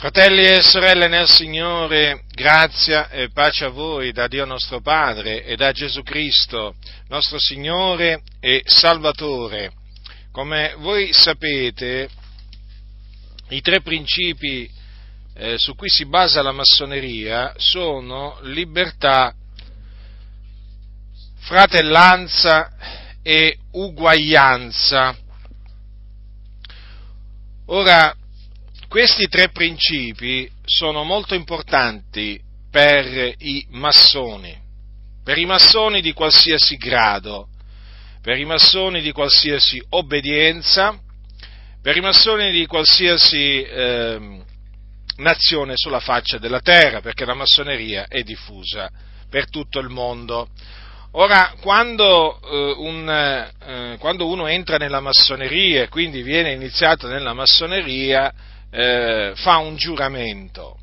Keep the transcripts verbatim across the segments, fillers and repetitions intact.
Fratelli e sorelle nel Signore, grazia e pace a voi da Dio nostro Padre e da Gesù Cristo, nostro Signore e Salvatore. Come voi sapete, i tre principi eh, su cui si basa la massoneria sono libertà, fratellanza e uguaglianza. Ora, questi tre principi sono molto importanti per i massoni, per i massoni di qualsiasi grado, per i massoni di qualsiasi obbedienza, per i massoni di qualsiasi eh, nazione sulla faccia della terra, perché la massoneria è diffusa per tutto il mondo. Ora, quando, eh, un, eh, quando uno entra nella massoneria e quindi viene iniziato nella massoneria, Eh, fa un giuramento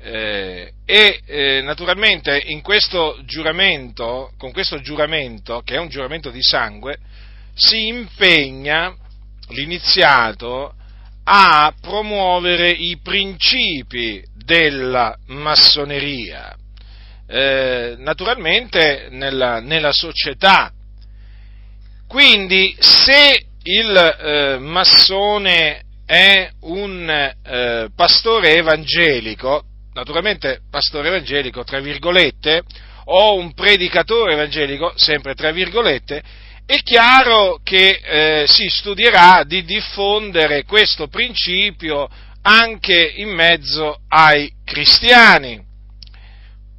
eh, e eh, naturalmente in questo giuramento, con questo giuramento, che è un giuramento di sangue, si impegna l'iniziato a promuovere i principi della massoneria, eh, naturalmente nella, nella società. Quindi se il eh, massone è un eh, pastore evangelico, naturalmente pastore evangelico tra virgolette, o un predicatore evangelico, sempre tra virgolette, è chiaro che eh, si studierà di diffondere questo principio anche in mezzo ai cristiani.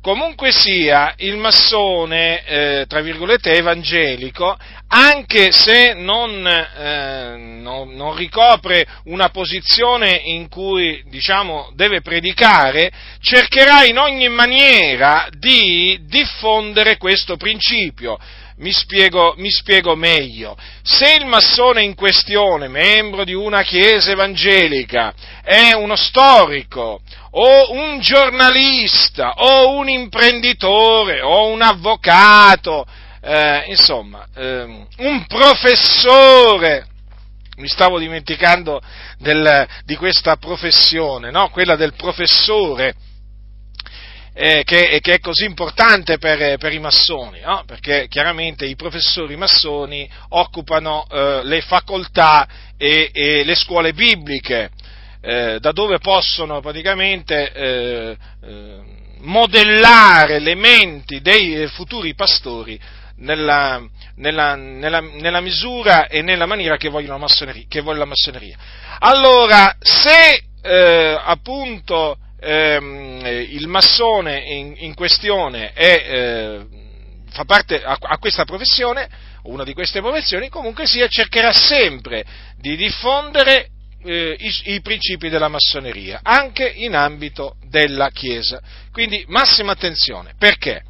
Comunque sia, il massone, eh, tra virgolette, evangelico, anche se non, eh, non, non ricopre una posizione in cui, diciamo, deve predicare, cercherà in ogni maniera di diffondere questo principio. Mi spiego, mi spiego meglio. Se il massone in questione, membro di una chiesa evangelica, è uno storico, o un giornalista, o un imprenditore, o un avvocato, eh, insomma, eh, un professore, mi stavo dimenticando del, di questa professione, no? Quella del professore, Eh, che, che è così importante per, per i massoni, no? Perché chiaramente i professori massoni occupano eh, le facoltà e, e le scuole bibliche, eh, da dove possono praticamente eh, eh, modellare le menti dei futuri pastori nella, nella, nella, nella misura e nella maniera che vogliono la massoneria, che vuole la massoneria. Allora, se eh, appunto Eh, il massone in, in questione è, eh, fa parte a, a questa professione, una di queste professioni, comunque sia cercherà sempre di diffondere eh, i, i principi della massoneria, anche in ambito della Chiesa. Quindi massima attenzione, perché?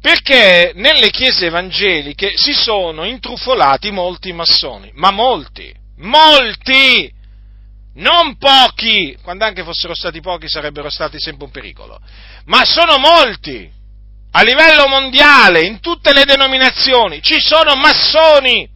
Perché nelle chiese evangeliche si sono intrufolati molti massoni, ma molti, molti! Non pochi, quando anche fossero stati pochi sarebbero stati sempre un pericolo, ma sono molti, a livello mondiale, in tutte le denominazioni, ci sono massoni,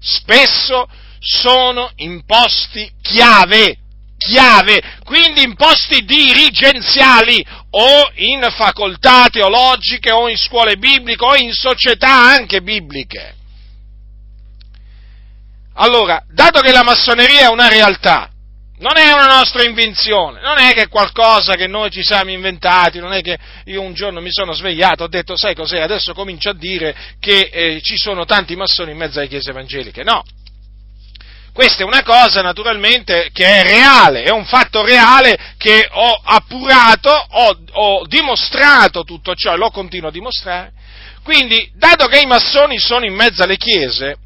spesso sono in posti chiave, chiave, quindi in posti dirigenziali, o in facoltà teologiche, o in scuole bibliche, o in società anche bibliche. Allora, dato che la massoneria è una realtà, non è una nostra invenzione, non è che è qualcosa che noi ci siamo inventati, non è che io un giorno mi sono svegliato, ho detto sai cos'è, adesso comincio a dire che eh, ci sono tanti massoni in mezzo alle chiese evangeliche, no. Questa è una cosa naturalmente che è reale, è un fatto reale che ho appurato, ho, ho dimostrato tutto ciò e lo continuo a dimostrare. Quindi, dato che i massoni sono in mezzo alle chiese,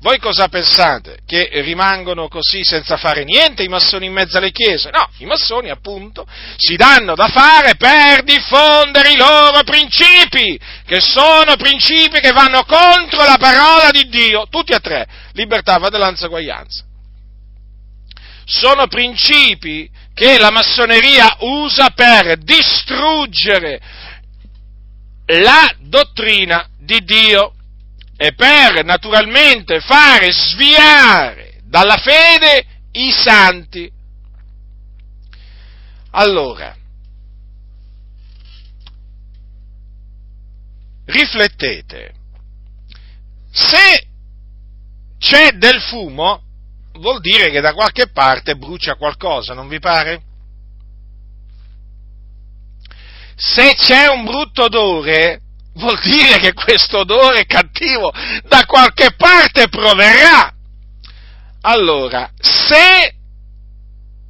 voi cosa pensate? Che rimangono così senza fare niente i massoni in mezzo alle chiese? No, i massoni appunto si danno da fare per diffondere i loro principi, che sono principi che vanno contro la parola di Dio, tutti e tre, libertà, fratellanza, uguaglianza. Sono principi che la massoneria usa per distruggere la dottrina di Dio e per naturalmente fare sviare dalla fede i santi. Allora, riflettete, se c'è del fumo, vuol dire che da qualche parte brucia qualcosa, non vi pare? Se c'è un brutto odore, vuol dire che questo odore cattivo da qualche parte proverrà. Allora, se...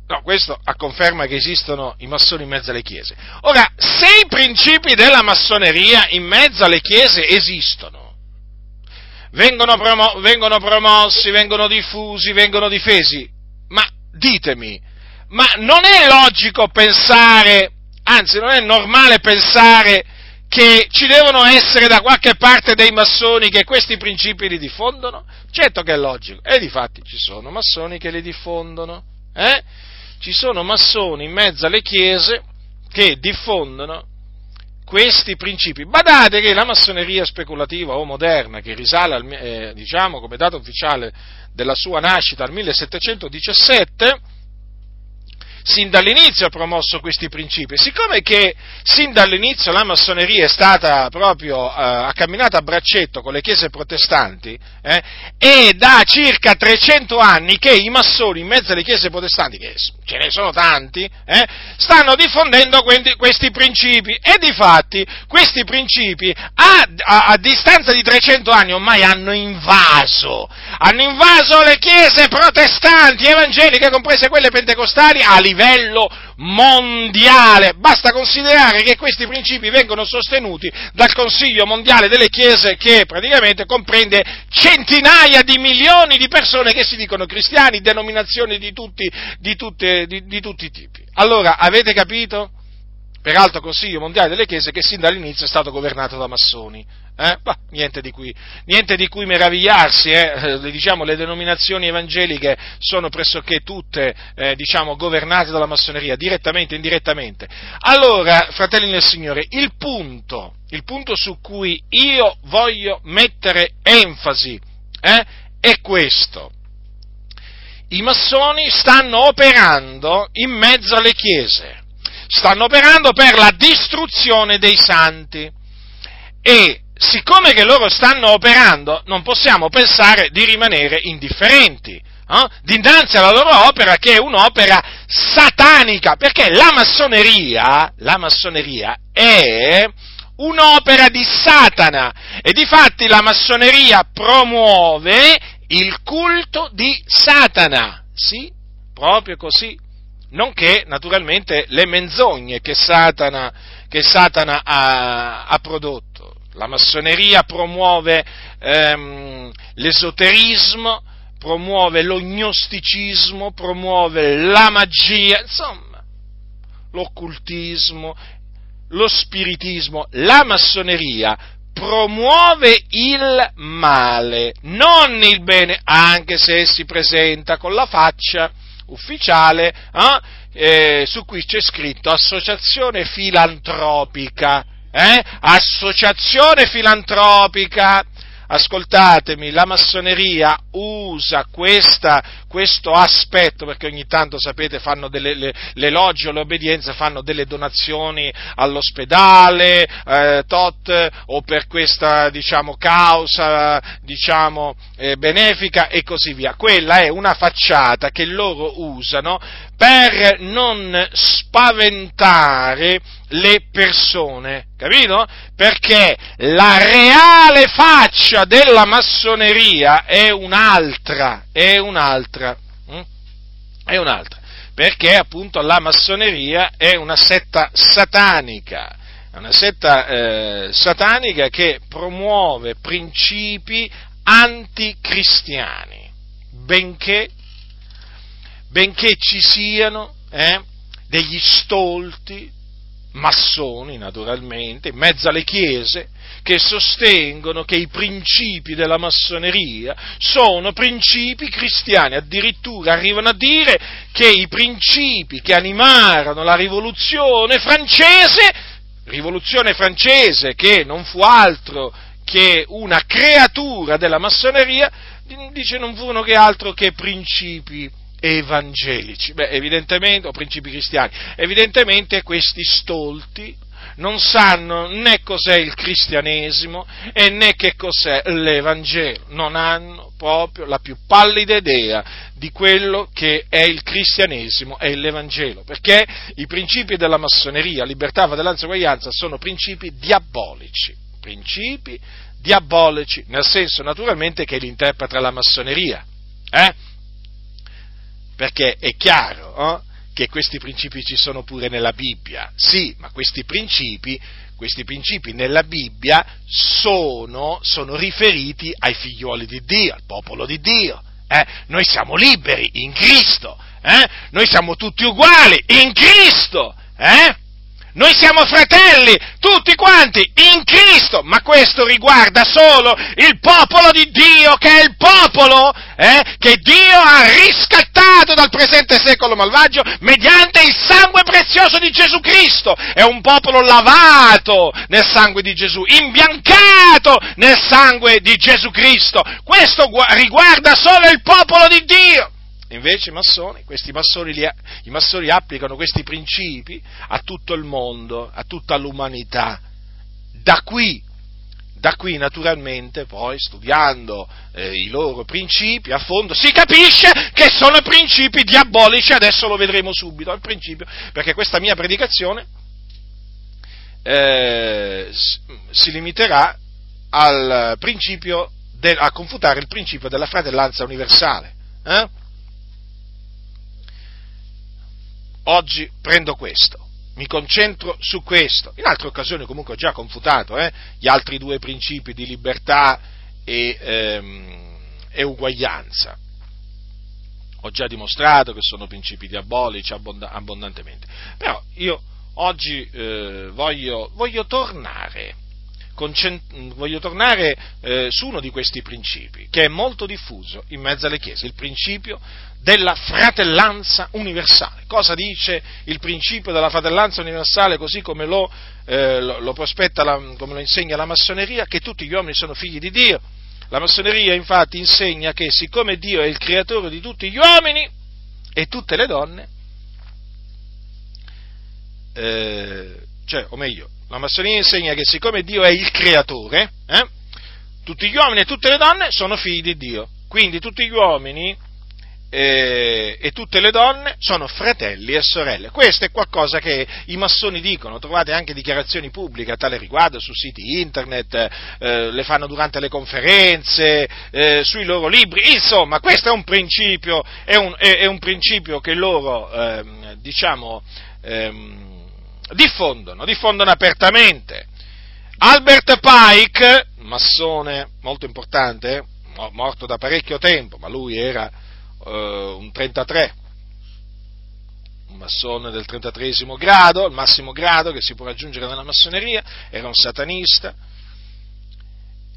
No, questo a conferma che esistono i massoni in mezzo alle chiese. Ora, se i principi della massoneria in mezzo alle chiese esistono, vengono, promo- vengono promossi, vengono diffusi, vengono difesi, ma ditemi, ma non è logico pensare, anzi non è normale pensare che ci devono essere da qualche parte dei massoni che questi principi li diffondono? Certo che è logico, e difatti ci sono massoni che li diffondono, eh? Ci sono massoni in mezzo alle chiese che diffondono questi principi. Badate che la massoneria speculativa o moderna, che risale al, eh, diciamo come data ufficiale della sua nascita al millesettecentodiciassette, sin dall'inizio ha promosso questi principi. Siccome che sin dall'inizio la massoneria è stata proprio eh, ha camminato a braccetto con le chiese protestanti, eh, e da circa trecento anni che i massoni in mezzo alle chiese protestanti, che ce ne sono tanti, eh, stanno diffondendo que- questi principi, e difatti questi principi a, a, a distanza di trecento anni ormai hanno invaso hanno invaso le chiese protestanti, evangeliche, comprese quelle pentecostali, a livello mondiale. Basta considerare che questi principi vengono sostenuti dal Consiglio Mondiale delle Chiese, che praticamente comprende centinaia di milioni di persone che si dicono cristiani, denominazioni di tutti, di tutte, di, di tutti i tipi. Allora, avete capito? Peraltro Consiglio Mondiale delle Chiese che sin dall'inizio è stato governato da massoni. Eh? Bah, niente di cui, niente di cui meravigliarsi, eh? Eh, diciamo, le denominazioni evangeliche sono pressoché tutte eh, diciamo, governate dalla massoneria, direttamente e indirettamente. Allora, fratelli del Signore, il punto, il punto su cui io voglio mettere enfasi eh, è questo. I massoni stanno operando in mezzo alle chiese. Stanno operando per la distruzione dei santi, e siccome che loro stanno operando non possiamo pensare di rimanere indifferenti eh? dinanzi alla loro opera, che è un'opera satanica, perché la massoneria, la massoneria è un'opera di Satana, e difatti la massoneria promuove il culto di Satana, sì, proprio così, nonché naturalmente le menzogne che Satana, che Satana ha, ha prodotto. La massoneria promuove ehm, l'esoterismo, promuove lo gnosticismo, promuove la magia, insomma, l'occultismo, lo spiritismo. La massoneria promuove il male, non il bene, anche se si presenta con la faccia ufficiale, eh, eh, su cui c'è scritto associazione filantropica, eh? associazione filantropica. Ascoltatemi, la massoneria usa questa, questo aspetto, perché ogni tanto, sapete, fanno delle, le, l'elogio, l'obbedienza, fanno delle donazioni all'ospedale, eh, tot, o per questa, diciamo, causa, diciamo, eh, benefica e così via. Quella è una facciata che loro usano per non spaventare le persone, capito? Perché la reale faccia della massoneria è un'altra, è un'altra, hm? è un'altra, perché appunto la massoneria è una setta satanica, è una setta eh, satanica che promuove principi anticristiani, benché, benché ci siano eh, degli stolti massoni, naturalmente, in mezzo alle chiese, che sostengono che i principi della massoneria sono principi cristiani. Addirittura arrivano a dire che i principi che animarono la rivoluzione francese, rivoluzione francese che non fu altro che una creatura della massoneria, dice non furono che altro che principi evangelici, beh, evidentemente, o principi cristiani, evidentemente questi stolti non sanno né cos'è il cristianesimo e né che cos'è l'Evangelo, non hanno proprio la più pallida idea di quello che è il cristianesimo e l'Evangelo, perché i principi della massoneria, libertà, fratellanza, uguaglianza, sono principi diabolici, principi diabolici, nel senso naturalmente che li interpreta la massoneria, eh? Perché è chiaro, eh? Che questi principi ci sono pure nella Bibbia, sì, ma questi principi, questi principi nella Bibbia sono, sono riferiti ai figlioli di Dio, al popolo di Dio, eh? Noi siamo liberi in Cristo, eh? Noi siamo tutti uguali in Cristo, eh? Noi siamo fratelli, tutti quanti, in Cristo, ma questo riguarda solo il popolo di Dio, che è il popolo eh, che Dio ha riscattato dal presente secolo malvagio mediante il sangue prezioso di Gesù Cristo. È un popolo lavato nel sangue di Gesù, imbiancato nel sangue di Gesù Cristo. Questo gu- riguarda solo il popolo di Dio. Invece i massoni, questi massoni li, i massoni applicano questi principi a tutto il mondo, a tutta l'umanità. Da qui, da qui naturalmente, poi studiando eh, i loro principi a fondo, si capisce che sono principi diabolici. Adesso lo vedremo subito al principio, perché questa mia predicazione eh, si limiterà al principio de, a confutare il principio della fratellanza universale. Eh? Oggi prendo questo, mi concentro su questo. In altre occasioni comunque ho già confutato eh, gli altri due principi di libertà e, ehm, e uguaglianza. Ho già dimostrato che sono principi diabolici abbond- abbondantemente. Però io oggi eh, voglio, voglio tornare, concent- voglio tornare eh, su uno di questi principi, che è molto diffuso in mezzo alle chiese, il principio della fratellanza universale. Cosa dice il principio della fratellanza universale, così come lo, eh, lo, lo prospetta, la, come lo insegna la massoneria? Che tutti gli uomini sono figli di Dio. La massoneria infatti insegna che siccome Dio è il creatore di tutti gli uomini e tutte le donne, eh, cioè, o meglio, la massoneria insegna che siccome Dio è il creatore, eh, tutti gli uomini e tutte le donne sono figli di Dio. Quindi tutti gli uomini E, e tutte le donne sono fratelli e sorelle. Questo è qualcosa che i massoni dicono, trovate anche dichiarazioni pubbliche a tale riguardo su siti internet, eh, le fanno durante le conferenze, eh, sui loro libri. Insomma, questo è un principio, è un, è, è un principio che loro ehm, diciamo ehm, diffondono, diffondono apertamente. Albert Pike, massone molto importante, morto da parecchio tempo, ma lui era trentatré un massone del trentatreesimo grado, il massimo grado che si può raggiungere nella massoneria, era un satanista.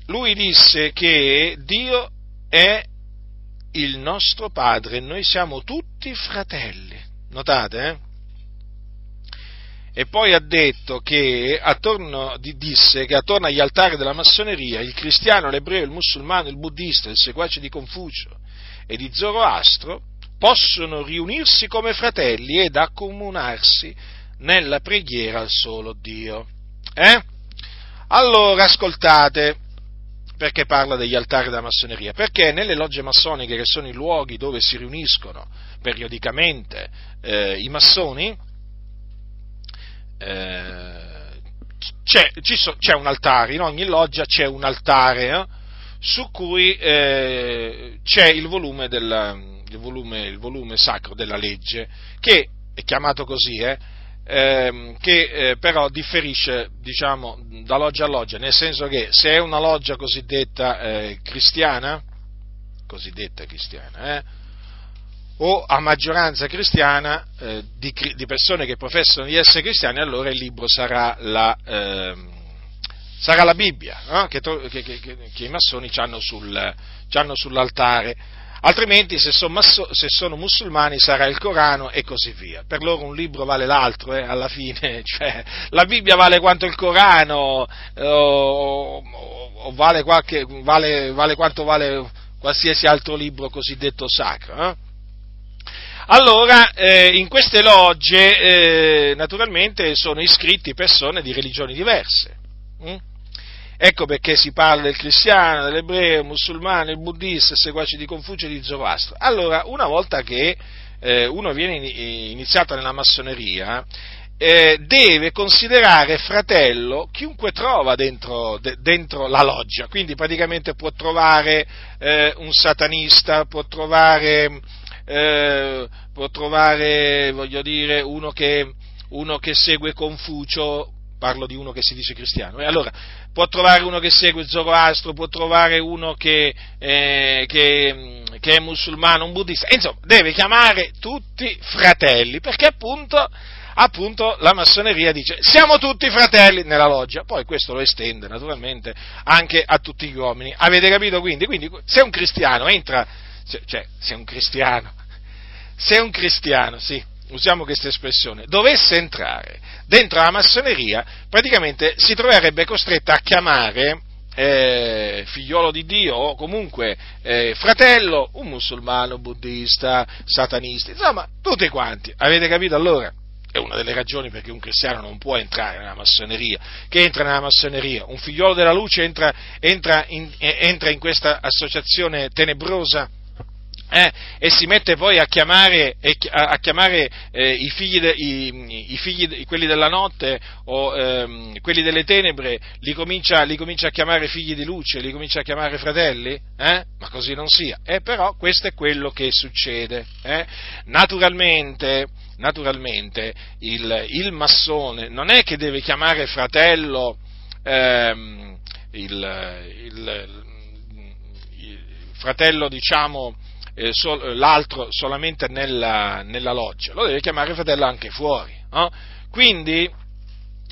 Lui disse che Dio è il nostro padre e noi siamo tutti fratelli, notate, eh? E poi ha detto che attorno, disse che attorno agli altari della massoneria il cristiano, l'ebreo, il musulmano, il buddista, il seguace di Confucio e di Zoroastro possono riunirsi come fratelli ed accomunarsi nella preghiera al solo Dio. Eh? Allora ascoltate, perché parla degli altari della massoneria? Perché nelle logge massoniche, che sono i luoghi dove si riuniscono periodicamente eh, i massoni, eh, c'è, ci so, c'è un altare, in ogni loggia c'è un altare, eh? Su cui eh, c'è il volume, del, il, volume, il volume sacro della legge, che è chiamato così, eh, ehm, che eh, però differisce, diciamo, da loggia a loggia, nel senso che se è una loggia cosiddetta eh, cristiana, cosiddetta cristiana, eh, o a maggioranza cristiana, eh, di, di persone che professano di essere cristiani, allora il libro sarà la... Eh, sarà la Bibbia, eh, che, che, che, che i massoni c'hanno, sul, c'hanno sull'altare, altrimenti se sono, masso, se sono musulmani sarà il Corano e così via. Per loro un libro vale l'altro, eh, alla fine, cioè la Bibbia vale quanto il Corano, eh, o, o vale, qualche, vale, vale quanto vale qualsiasi altro libro cosiddetto sacro. Eh. Allora, eh, in queste logge, eh, naturalmente, sono iscritti persone di religioni diverse. Hm? Ecco perché si parla del cristiano, dell'ebreo, musulmano, il buddista, il seguace di Confucio e di Zoroastro. Allora, una volta che eh, uno viene iniziato nella massoneria, eh, deve considerare fratello chiunque trova dentro, de, dentro la loggia. Quindi praticamente può trovare eh, un satanista, può trovare... Eh, può trovare, voglio dire, uno che, uno che segue Confucio, parlo di uno che si dice cristiano, e allora può trovare uno che segue Zoroastro, può trovare uno che, eh, che, che è musulmano, un buddista, e insomma deve chiamare tutti fratelli, perché appunto, appunto la massoneria dice siamo tutti fratelli nella loggia, poi questo lo estende naturalmente anche a tutti gli uomini, avete capito quindi? Quindi se un cristiano entra... Cioè, se un cristiano, se un cristiano, sì, usiamo questa espressione, dovesse entrare dentro la massoneria, praticamente si troverebbe costretto a chiamare eh, figliolo di Dio o comunque eh, fratello, un musulmano, buddista, satanista, insomma, tutti quanti, avete capito allora? È una delle ragioni perché un cristiano non può entrare nella massoneria. Che entra nella massoneria? Un figliolo della luce entra, entra, in, entra in questa associazione tenebrosa? Eh, e si mette poi a chiamare, a chiamare eh, i figli, de, i, i figli quelli della notte o ehm, quelli delle tenebre, li comincia, li comincia a chiamare figli di luce, li comincia a chiamare fratelli, eh? Ma così non sia. Eh, però questo è quello che succede. Eh? Naturalmente, naturalmente il, il massone non è che deve chiamare fratello ehm, il, il, il fratello, diciamo, l'altro solamente nella, nella loggia, lo deve chiamare fratello anche fuori, no? Quindi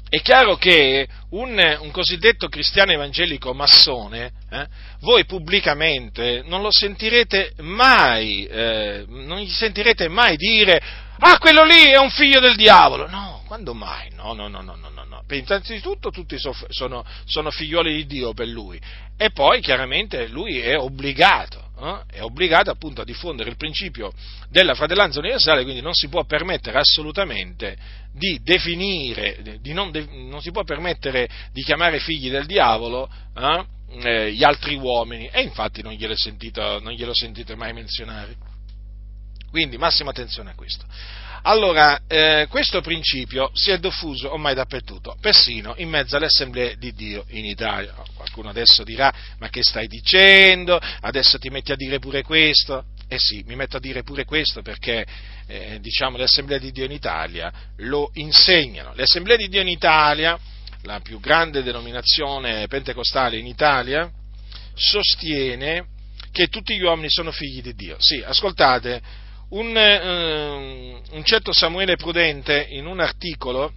è chiaro che un, un cosiddetto cristiano evangelico massone, eh, voi pubblicamente non lo sentirete mai, eh, non gli sentirete mai dire ah, quello lì è un figlio del diavolo, no, quando mai? No, no, no, no, no, no. Innanzitutto tutti so, sono, sono figlioli di Dio per lui, e poi chiaramente lui è obbligato, è obbligato appunto a diffondere il principio della fratellanza universale, quindi non si può permettere assolutamente di definire, di non, de, non si può permettere di chiamare figli del diavolo eh, eh, gli altri uomini, e infatti non glielo sentite, non glielo sentite mai menzionare. Quindi massima attenzione a questo. Allora, eh, questo principio si è diffuso ormai dappertutto, persino in mezzo alle assemblee di Dio in Italia. Qualcuno adesso dirà, ma che stai dicendo? Adesso ti metti a dire pure questo? Eh sì, mi metto a dire pure questo perché, eh, diciamo, le assemblee di Dio in Italia lo insegnano. Le assemblee di Dio in Italia, la più grande denominazione pentecostale in Italia, sostiene che tutti gli uomini sono figli di Dio. Sì, ascoltate... Un, eh, un certo Samuele Prudente, in un articolo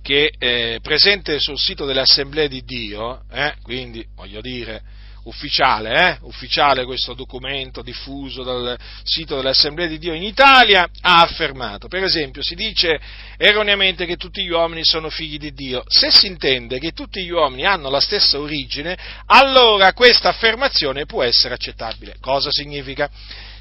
che è eh, presente sul sito dell'Assemblea di Dio, eh, quindi voglio dire ufficiale, eh, ufficiale questo documento diffuso dal sito dell'Assemblea di Dio in Italia, ha affermato, per esempio, si dice erroneamente che tutti gli uomini sono figli di Dio. Se si intende che tutti gli uomini hanno la stessa origine, allora questa affermazione può essere accettabile. Cosa significa?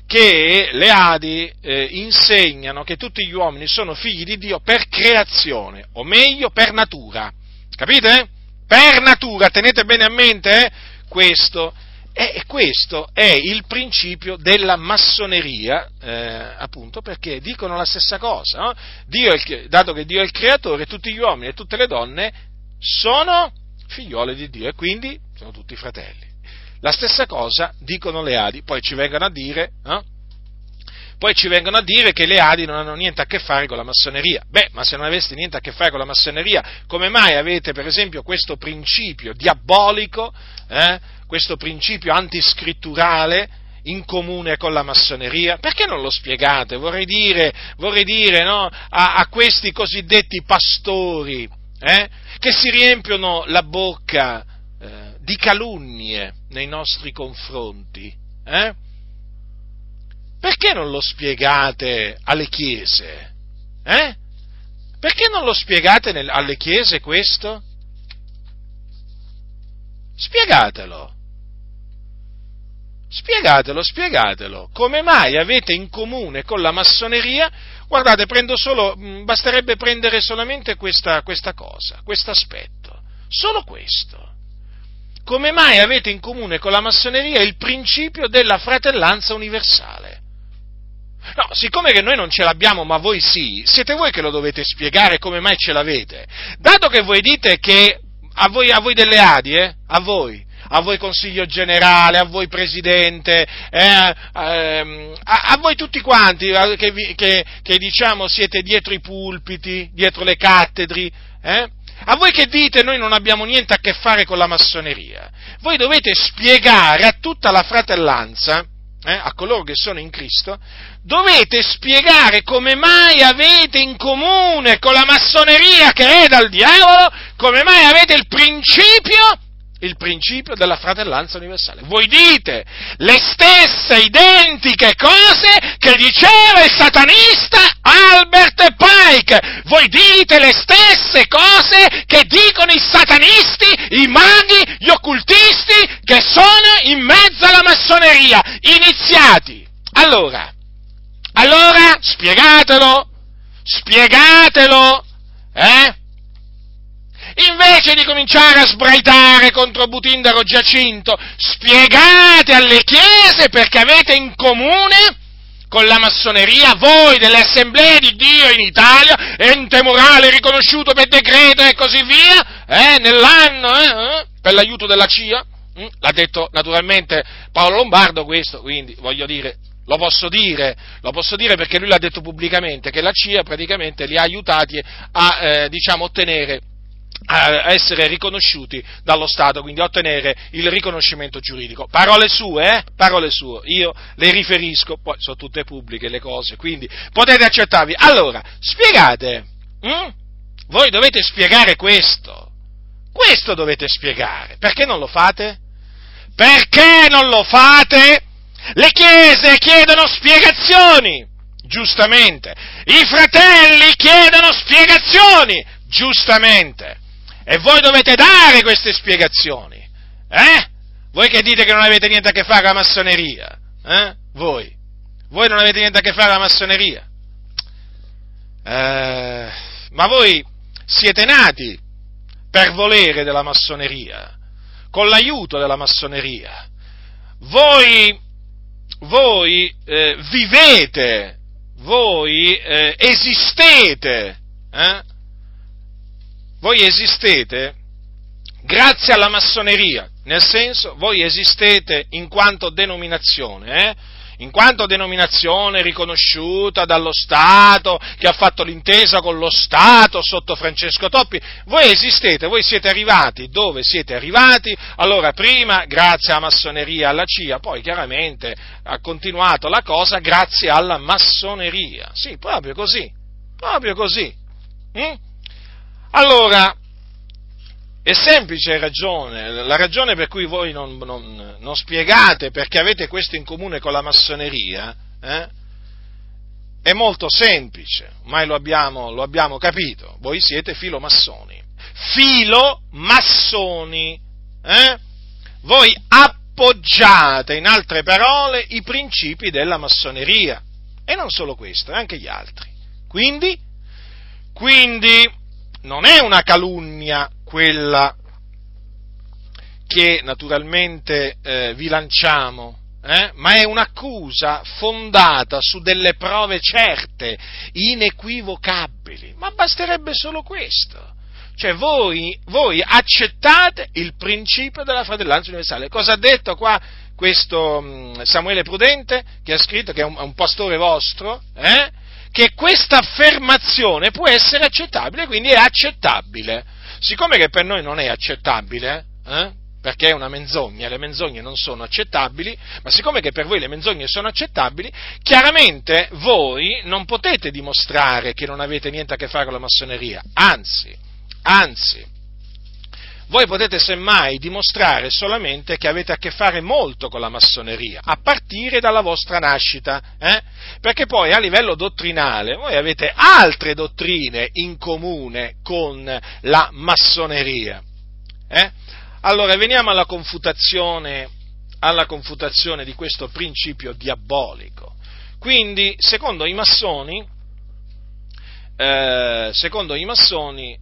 Che le Adi eh, insegnano che tutti gli uomini sono figli di Dio per creazione, o meglio per natura, capite? Per natura, tenete bene a mente eh? questo, e questo è il principio della massoneria, eh, appunto perché dicono la stessa cosa, no? Dio è il, dato che Dio è il creatore, tutti gli uomini e tutte le donne sono figliole di Dio e quindi sono tutti fratelli. La stessa cosa dicono le Adi, poi ci vengono a dire, eh? poi ci vengono a dire che le Adi non hanno niente a che fare con la massoneria. Beh, ma se non aveste niente a che fare con la massoneria, come mai avete per esempio questo principio diabolico, eh? questo principio antiscritturale in comune con la massoneria? Perché non lo spiegate? Vorrei dire, vorrei dire no, a, a questi cosiddetti pastori eh? che si riempiono la bocca di calunnie nei nostri confronti, eh? Perché non lo spiegate alle chiese? Eh? Perché non lo spiegate nel, alle chiese questo? Spiegatelo. Spiegatelo, spiegatelo, come mai avete in comune con la massoneria? Guardate, prendo solo, basterebbe prendere solamente questa, questa cosa, questo aspetto, solo questo. Come mai avete in comune con la massoneria il principio della fratellanza universale? No, siccome che noi non ce l'abbiamo, ma voi sì, siete voi che lo dovete spiegare come mai ce l'avete. Dato che voi dite che a voi, a voi delle Adi, eh, a voi, a voi Consiglio Generale, a voi Presidente, eh, ehm, a, a voi tutti quanti che, vi, che, che diciamo siete dietro i pulpiti, dietro le cattedri, eh? A voi che dite noi non abbiamo niente a che fare con la massoneria, voi dovete spiegare a tutta la fratellanza, eh, a coloro che sono in Cristo, dovete spiegare come mai avete in comune con la massoneria che è dal diavolo, come mai avete il principio il principio della fratellanza universale. Voi dite le stesse identiche cose che diceva il satanista Albert Pike, voi dite le stesse cose che dicono i satanisti, i maghi, gli occultisti che sono in mezzo alla massoneria, iniziati. Allora, allora spiegatelo, spiegatelo, eh? Invece di cominciare a sbraitare contro Butindaro Giacinto, spiegate alle chiese perché avete in comune con la massoneria, voi delle Assemblee di Dio in Italia, ente morale riconosciuto per decreto e così via, eh, nell'anno, eh, eh, per l'aiuto della C I A, mm, l'ha detto naturalmente Paolo Lombardo questo, quindi voglio dire, lo posso dire, lo posso dire perché lui l'ha detto pubblicamente, che la C I A praticamente li ha aiutati a, eh, diciamo, ottenere, a essere riconosciuti dallo Stato, quindi a ottenere il riconoscimento giuridico. Parole sue, eh? Parole sue, io le riferisco, poi sono tutte pubbliche le cose, quindi potete accettarvi. Allora, spiegate, hm? Voi dovete spiegare questo, questo dovete spiegare, perché non lo fate? Perché non lo fate? Le chiese chiedono spiegazioni, giustamente, i fratelli chiedono spiegazioni, giustamente. E voi dovete dare queste spiegazioni, eh? Voi che dite che non avete niente a che fare con la massoneria, eh? Voi, voi non avete niente a che fare con la massoneria, eh, ma voi siete nati per volere della massoneria, con l'aiuto della massoneria, voi, voi eh, vivete, voi eh, esistete, eh? Voi esistete grazie alla massoneria, nel senso, voi esistete in quanto denominazione, eh? In quanto denominazione riconosciuta dallo Stato, che ha fatto l'intesa con lo Stato sotto Francesco Toppi, voi esistete, voi siete arrivati dove siete arrivati, allora prima grazie alla massoneria, alla C I A, poi chiaramente ha continuato la cosa grazie alla massoneria, sì, proprio così, proprio così, mm? Allora, è semplice ragione, la ragione per cui voi non, non, non spiegate perché avete questo in comune con la massoneria, eh, è molto semplice, ormai lo abbiamo, lo abbiamo capito, voi siete filomassoni, filomassoni, eh? Voi appoggiate, in altre parole, i principi della massoneria, e non solo questo, anche gli altri, quindi, quindi, non è una calunnia quella che naturalmente eh, vi lanciamo, eh? Ma è un'accusa fondata su delle prove certe, inequivocabili, ma basterebbe solo questo. Cioè voi, voi accettate il principio della fratellanza universale. Cosa ha detto qua questo mh, Samuele Prudente, che ha scritto, che è un, un pastore vostro, eh? Che questa affermazione può essere accettabile, quindi è accettabile. Siccome che per noi non è accettabile, eh, perché è una menzogna, le menzogne non sono accettabili, ma siccome che per voi le menzogne sono accettabili, chiaramente voi non potete dimostrare che non avete niente a che fare con la massoneria, anzi, anzi, voi potete semmai dimostrare solamente che avete a che fare molto con la massoneria, a partire dalla vostra nascita, eh? Perché poi a livello dottrinale voi avete altre dottrine in comune con la massoneria. Eh? Allora, veniamo alla confutazione, alla confutazione di questo principio diabolico. Quindi, secondo i massoni, eh, secondo i massoni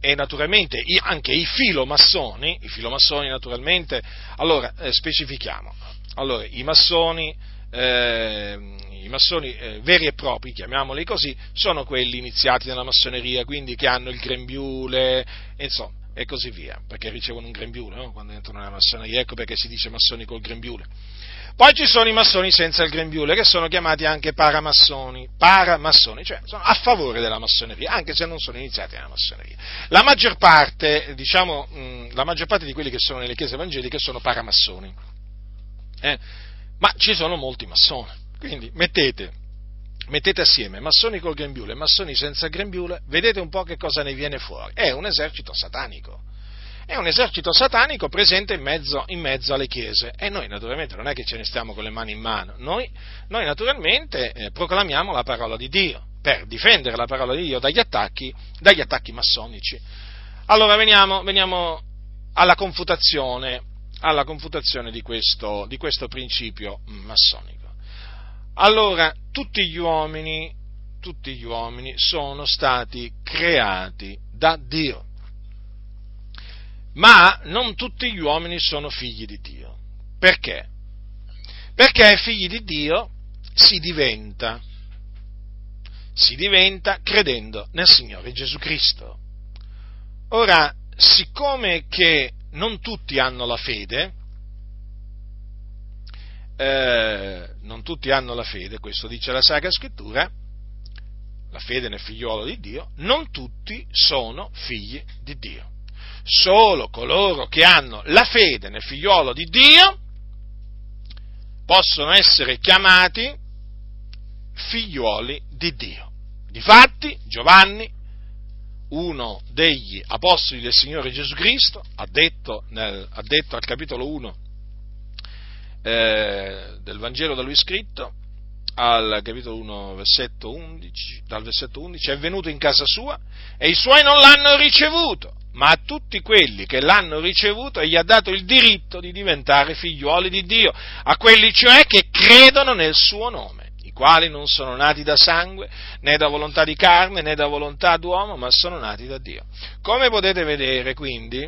e naturalmente anche i filomassoni, i filomassoni naturalmente, allora eh, specifichiamo, allora i massoni, eh, i massoni eh, veri e propri, chiamiamoli così, sono quelli iniziati nella massoneria, quindi che hanno il grembiule, insomma, e così via, perché ricevono un grembiule, no? Quando entrano nella massoneria, ecco perché si dice massoni col grembiule. Poi ci sono i massoni senza il grembiule, che sono chiamati anche paramassoni, paramassoni, cioè sono a favore della massoneria, anche se non sono iniziati nella massoneria. La maggior parte, diciamo, mh, la maggior parte di quelli che sono nelle chiese evangeliche sono paramassoni, eh? Ma ci sono molti massoni, quindi mettete, mettete assieme massoni col grembiule e massoni senza grembiule, vedete un po' che cosa ne viene fuori. È un esercito satanico. È un esercito satanico presente in mezzo, in mezzo alle chiese, e noi naturalmente non è che ce ne stiamo con le mani in mano, noi, noi naturalmente eh, proclamiamo la parola di Dio, per difendere la parola di Dio dagli attacchi, dagli attacchi massonici. Allora veniamo, veniamo alla confutazione, alla confutazione di questo, di questo principio massonico. Allora, tutti gli uomini, tutti gli uomini sono stati creati da Dio. Ma non tutti gli uomini sono figli di Dio. Perché? Perché figli di Dio si diventa, si diventa credendo nel Signore Gesù Cristo. Ora, siccome che non tutti hanno la fede, eh, non tutti hanno la fede, questo dice la Sacra Scrittura, la fede nel figliuolo di Dio, non tutti sono figli di Dio. Solo coloro che hanno la fede nel figliuolo di Dio possono essere chiamati figliuoli di Dio. Difatti, Giovanni, uno degli apostoli del Signore Gesù Cristo, ha detto, nel, ha detto al capitolo uno eh, del Vangelo da lui scritto, al capitolo uno, versetto undici, dal versetto undici, è venuto in casa sua e i suoi non l'hanno ricevuto, ma a tutti quelli che l'hanno ricevuto egli ha dato il diritto di diventare figliuoli di Dio, a quelli cioè che credono nel suo nome, i quali non sono nati da sangue, né da volontà di carne, né da volontà d'uomo, ma sono nati da Dio. Come potete vedere, quindi,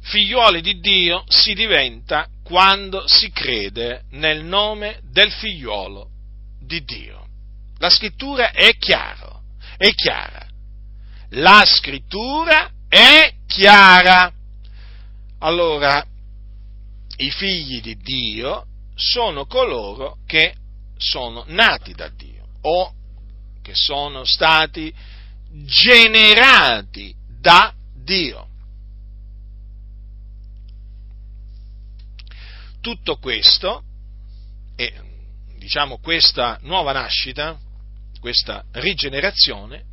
figliuoli di Dio si diventa quando si crede nel nome del figliuolo di Dio. La scrittura è chiaro, è chiara. La scrittura è chiara. Allora, i figli di Dio sono coloro che sono nati da Dio o che sono stati generati da Dio. Tutto questo, e diciamo questa nuova nascita, questa rigenerazione,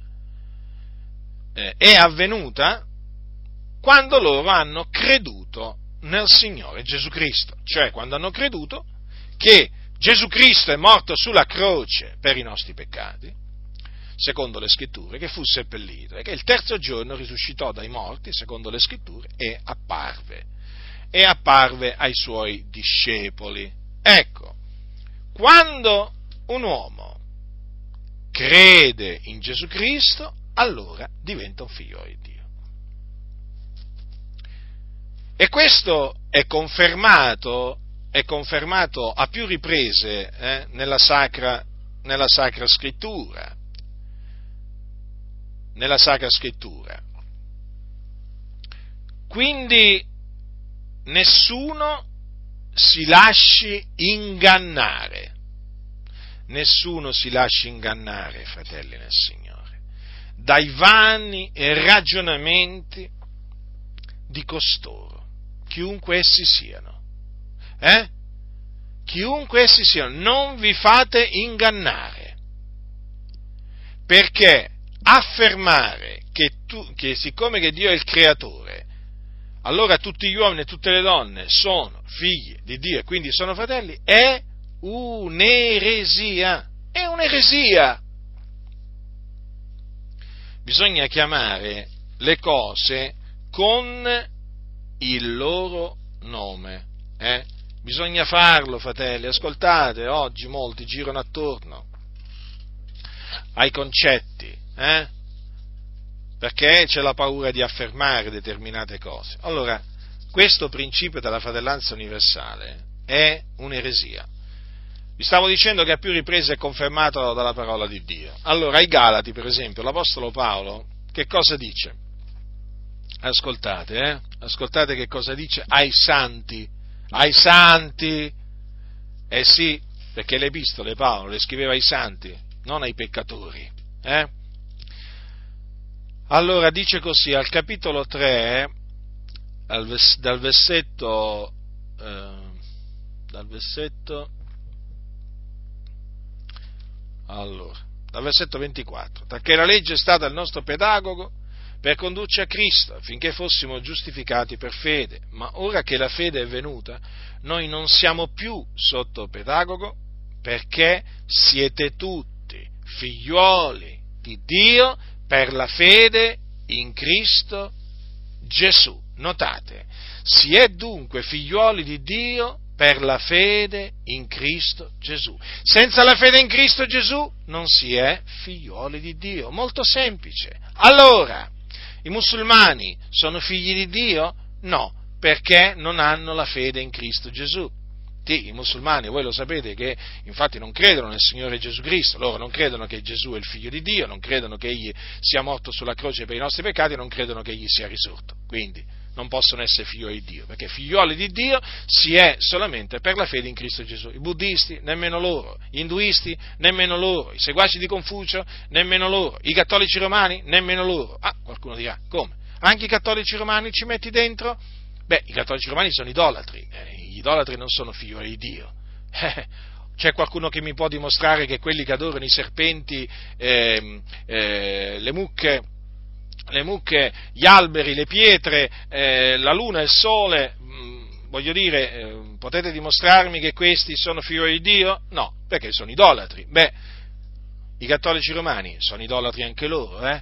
è avvenuta quando loro hanno creduto nel Signore Gesù Cristo, cioè quando hanno creduto che Gesù Cristo è morto sulla croce per i nostri peccati, secondo le Scritture, che fu seppellito e che il terzo giorno risuscitò dai morti, secondo le Scritture, e apparve, e apparve ai suoi discepoli. Ecco, quando un uomo crede in Gesù Cristo, allora diventa un figliolo di Dio. E questo è confermato, è confermato a più riprese eh, nella Sacra, nella Sacra Scrittura. Nella Sacra Scrittura. Quindi nessuno si lasci ingannare. Nessuno si lasci ingannare, fratelli nel Signore, dai vani ragionamenti di costoro, chiunque essi siano, eh? Chiunque essi siano, non vi fate ingannare, perché affermare che, tu, che siccome che Dio è il creatore, allora tutti gli uomini e tutte le donne sono figli di Dio e quindi sono fratelli, è un'eresia, è un'eresia. Bisogna chiamare le cose con il loro nome. Eh? Bisogna farlo, fratelli, ascoltate, oggi molti girano attorno ai concetti, eh? Perché c'è la paura di affermare determinate cose. Allora, questo principio della fratellanza universale è un'eresia. Vi stavo dicendo che a più riprese è confermato dalla parola di Dio. Allora, ai Galati, per esempio, l'Apostolo Paolo che cosa dice? Ascoltate, eh? Ascoltate che cosa dice ai santi, ai santi, eh sì, perché le epistole Paolo le scriveva ai santi, non ai peccatori, eh? Allora dice così, al capitolo tre, al vers- dal versetto, eh, dal versetto, allora, dal versetto ventiquattro, perché la legge è stata il nostro pedagogo per condurci a Cristo, affinché fossimo giustificati per fede, ma ora che la fede è venuta, noi non siamo più sotto pedagogo, perché siete tutti figliuoli di Dio per la fede in Cristo Gesù. Notate, si è dunque figliuoli di Dio per la fede in Cristo Gesù. Senza la fede in Cristo Gesù non si è figliuoli di Dio. Molto semplice. Allora, i musulmani sono figli di Dio? No, perché non hanno la fede in Cristo Gesù. Sì, i musulmani, voi lo sapete che infatti non credono nel Signore Gesù Cristo, loro non credono che Gesù è il Figlio di Dio, non credono che Egli sia morto sulla croce per i nostri peccati, non credono che Egli sia risorto. Quindi non possono essere figlioli di Dio, perché figlioli di Dio si è solamente per la fede in Cristo Gesù. I buddisti, nemmeno loro, gli induisti, nemmeno loro, i seguaci di Confucio, nemmeno loro, i cattolici romani, nemmeno loro. Ah, qualcuno dirà, come? Anche i cattolici romani ci metti dentro? Beh, i cattolici romani sono idolatri, eh, gli idolatri non sono figlioli di Dio. Eh, c'è qualcuno che mi può dimostrare che quelli che adorano i serpenti, eh, eh, le mucche, le mucche, gli alberi, le pietre, eh, la luna e il sole, mh, voglio dire, eh, potete dimostrarmi che questi sono figlioli di Dio? No, perché sono idolatri. Beh, i cattolici romani sono idolatri anche loro, eh?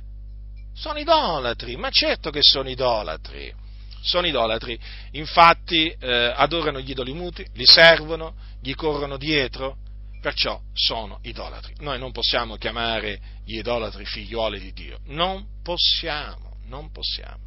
Sono idolatri, ma certo che sono idolatri. Sono idolatri, infatti eh, adorano gli idoli muti, li servono, gli corrono dietro, perciò sono idolatri. Noi non possiamo chiamare gli idolatri figlioli di Dio, non possiamo, non possiamo.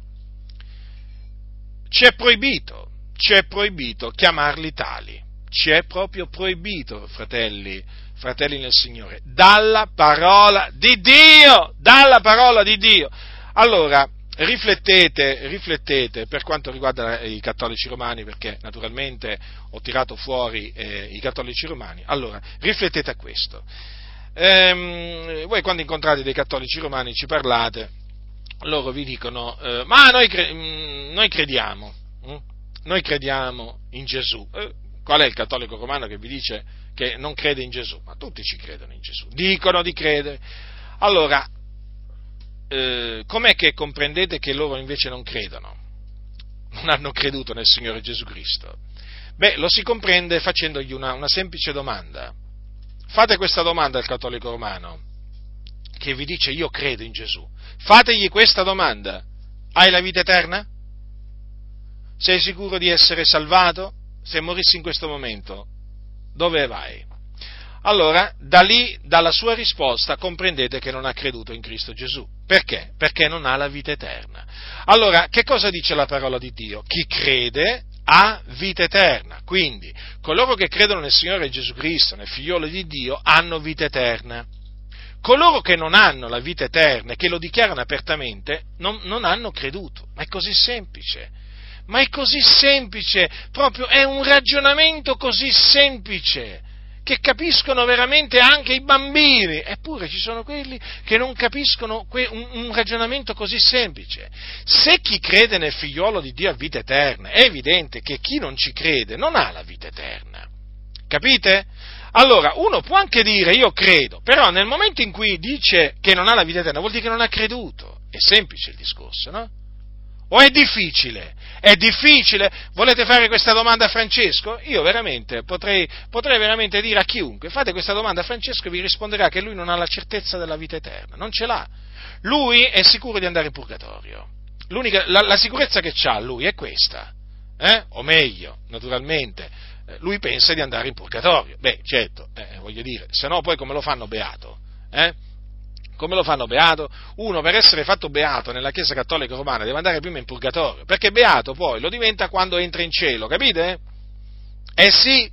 Ci è proibito, ci è proibito chiamarli tali, ci è proprio proibito, fratelli, fratelli nel Signore, dalla parola di Dio, dalla parola di Dio. Allora, Riflettete, riflettete per quanto riguarda i cattolici romani, perché naturalmente ho tirato fuori eh, i cattolici romani. Allora, riflettete a questo. Ehm, voi quando incontrate dei cattolici romani ci parlate, loro vi dicono, eh, ma noi, cre- mh, noi crediamo, mh? noi crediamo in Gesù. Eh, qual è il cattolico romano che vi dice che non crede in Gesù? Ma tutti ci credono in Gesù, dicono di credere. Allora, Eh, com'è che comprendete che loro invece non credono? Non hanno creduto nel Signore Gesù Cristo? Beh, lo si comprende facendogli una, una semplice domanda. Fate questa domanda al cattolico romano che vi dice io credo in Gesù. Fategli questa domanda. Hai la vita eterna? Sei sicuro di essere salvato? Se morissi in questo momento, dove vai? Allora, da lì, dalla sua risposta, comprendete che non ha creduto in Cristo Gesù. Perché? Perché non ha la vita eterna. Allora, che cosa dice la parola di Dio? Chi crede ha vita eterna. Quindi, coloro che credono nel Signore Gesù Cristo, nel Figliolo di Dio, hanno vita eterna. Coloro che non hanno la vita eterna e che lo dichiarano apertamente, non, non hanno creduto. Ma è così semplice. Ma è così semplice. Proprio è un ragionamento così semplice che capiscono veramente anche i bambini, eppure ci sono quelli che non capiscono que- un, un ragionamento così semplice. Se chi crede nel figliolo di Dio ha vita eterna, è evidente che chi non ci crede non ha la vita eterna, capite? Allora, uno può anche dire io credo, però nel momento in cui dice che non ha la vita eterna vuol dire che non ha creduto, è semplice il discorso, no? O è difficile? È difficile? Volete fare questa domanda a Francesco? Io veramente potrei, potrei veramente dire a chiunque, fate questa domanda a Francesco e vi risponderà che lui non ha la certezza della vita eterna, non ce l'ha. Lui è sicuro di andare in purgatorio. L'unica, la, la sicurezza che c'ha lui è questa, eh? o meglio, naturalmente, lui pensa di andare in purgatorio. Beh, certo, eh, voglio dire, se no poi come lo fanno beato? Eh? Come lo fanno beato? Uno per essere fatto beato nella Chiesa Cattolica Romana deve andare prima in purgatorio, perché beato poi lo diventa quando entra in cielo, capite? Eh sì,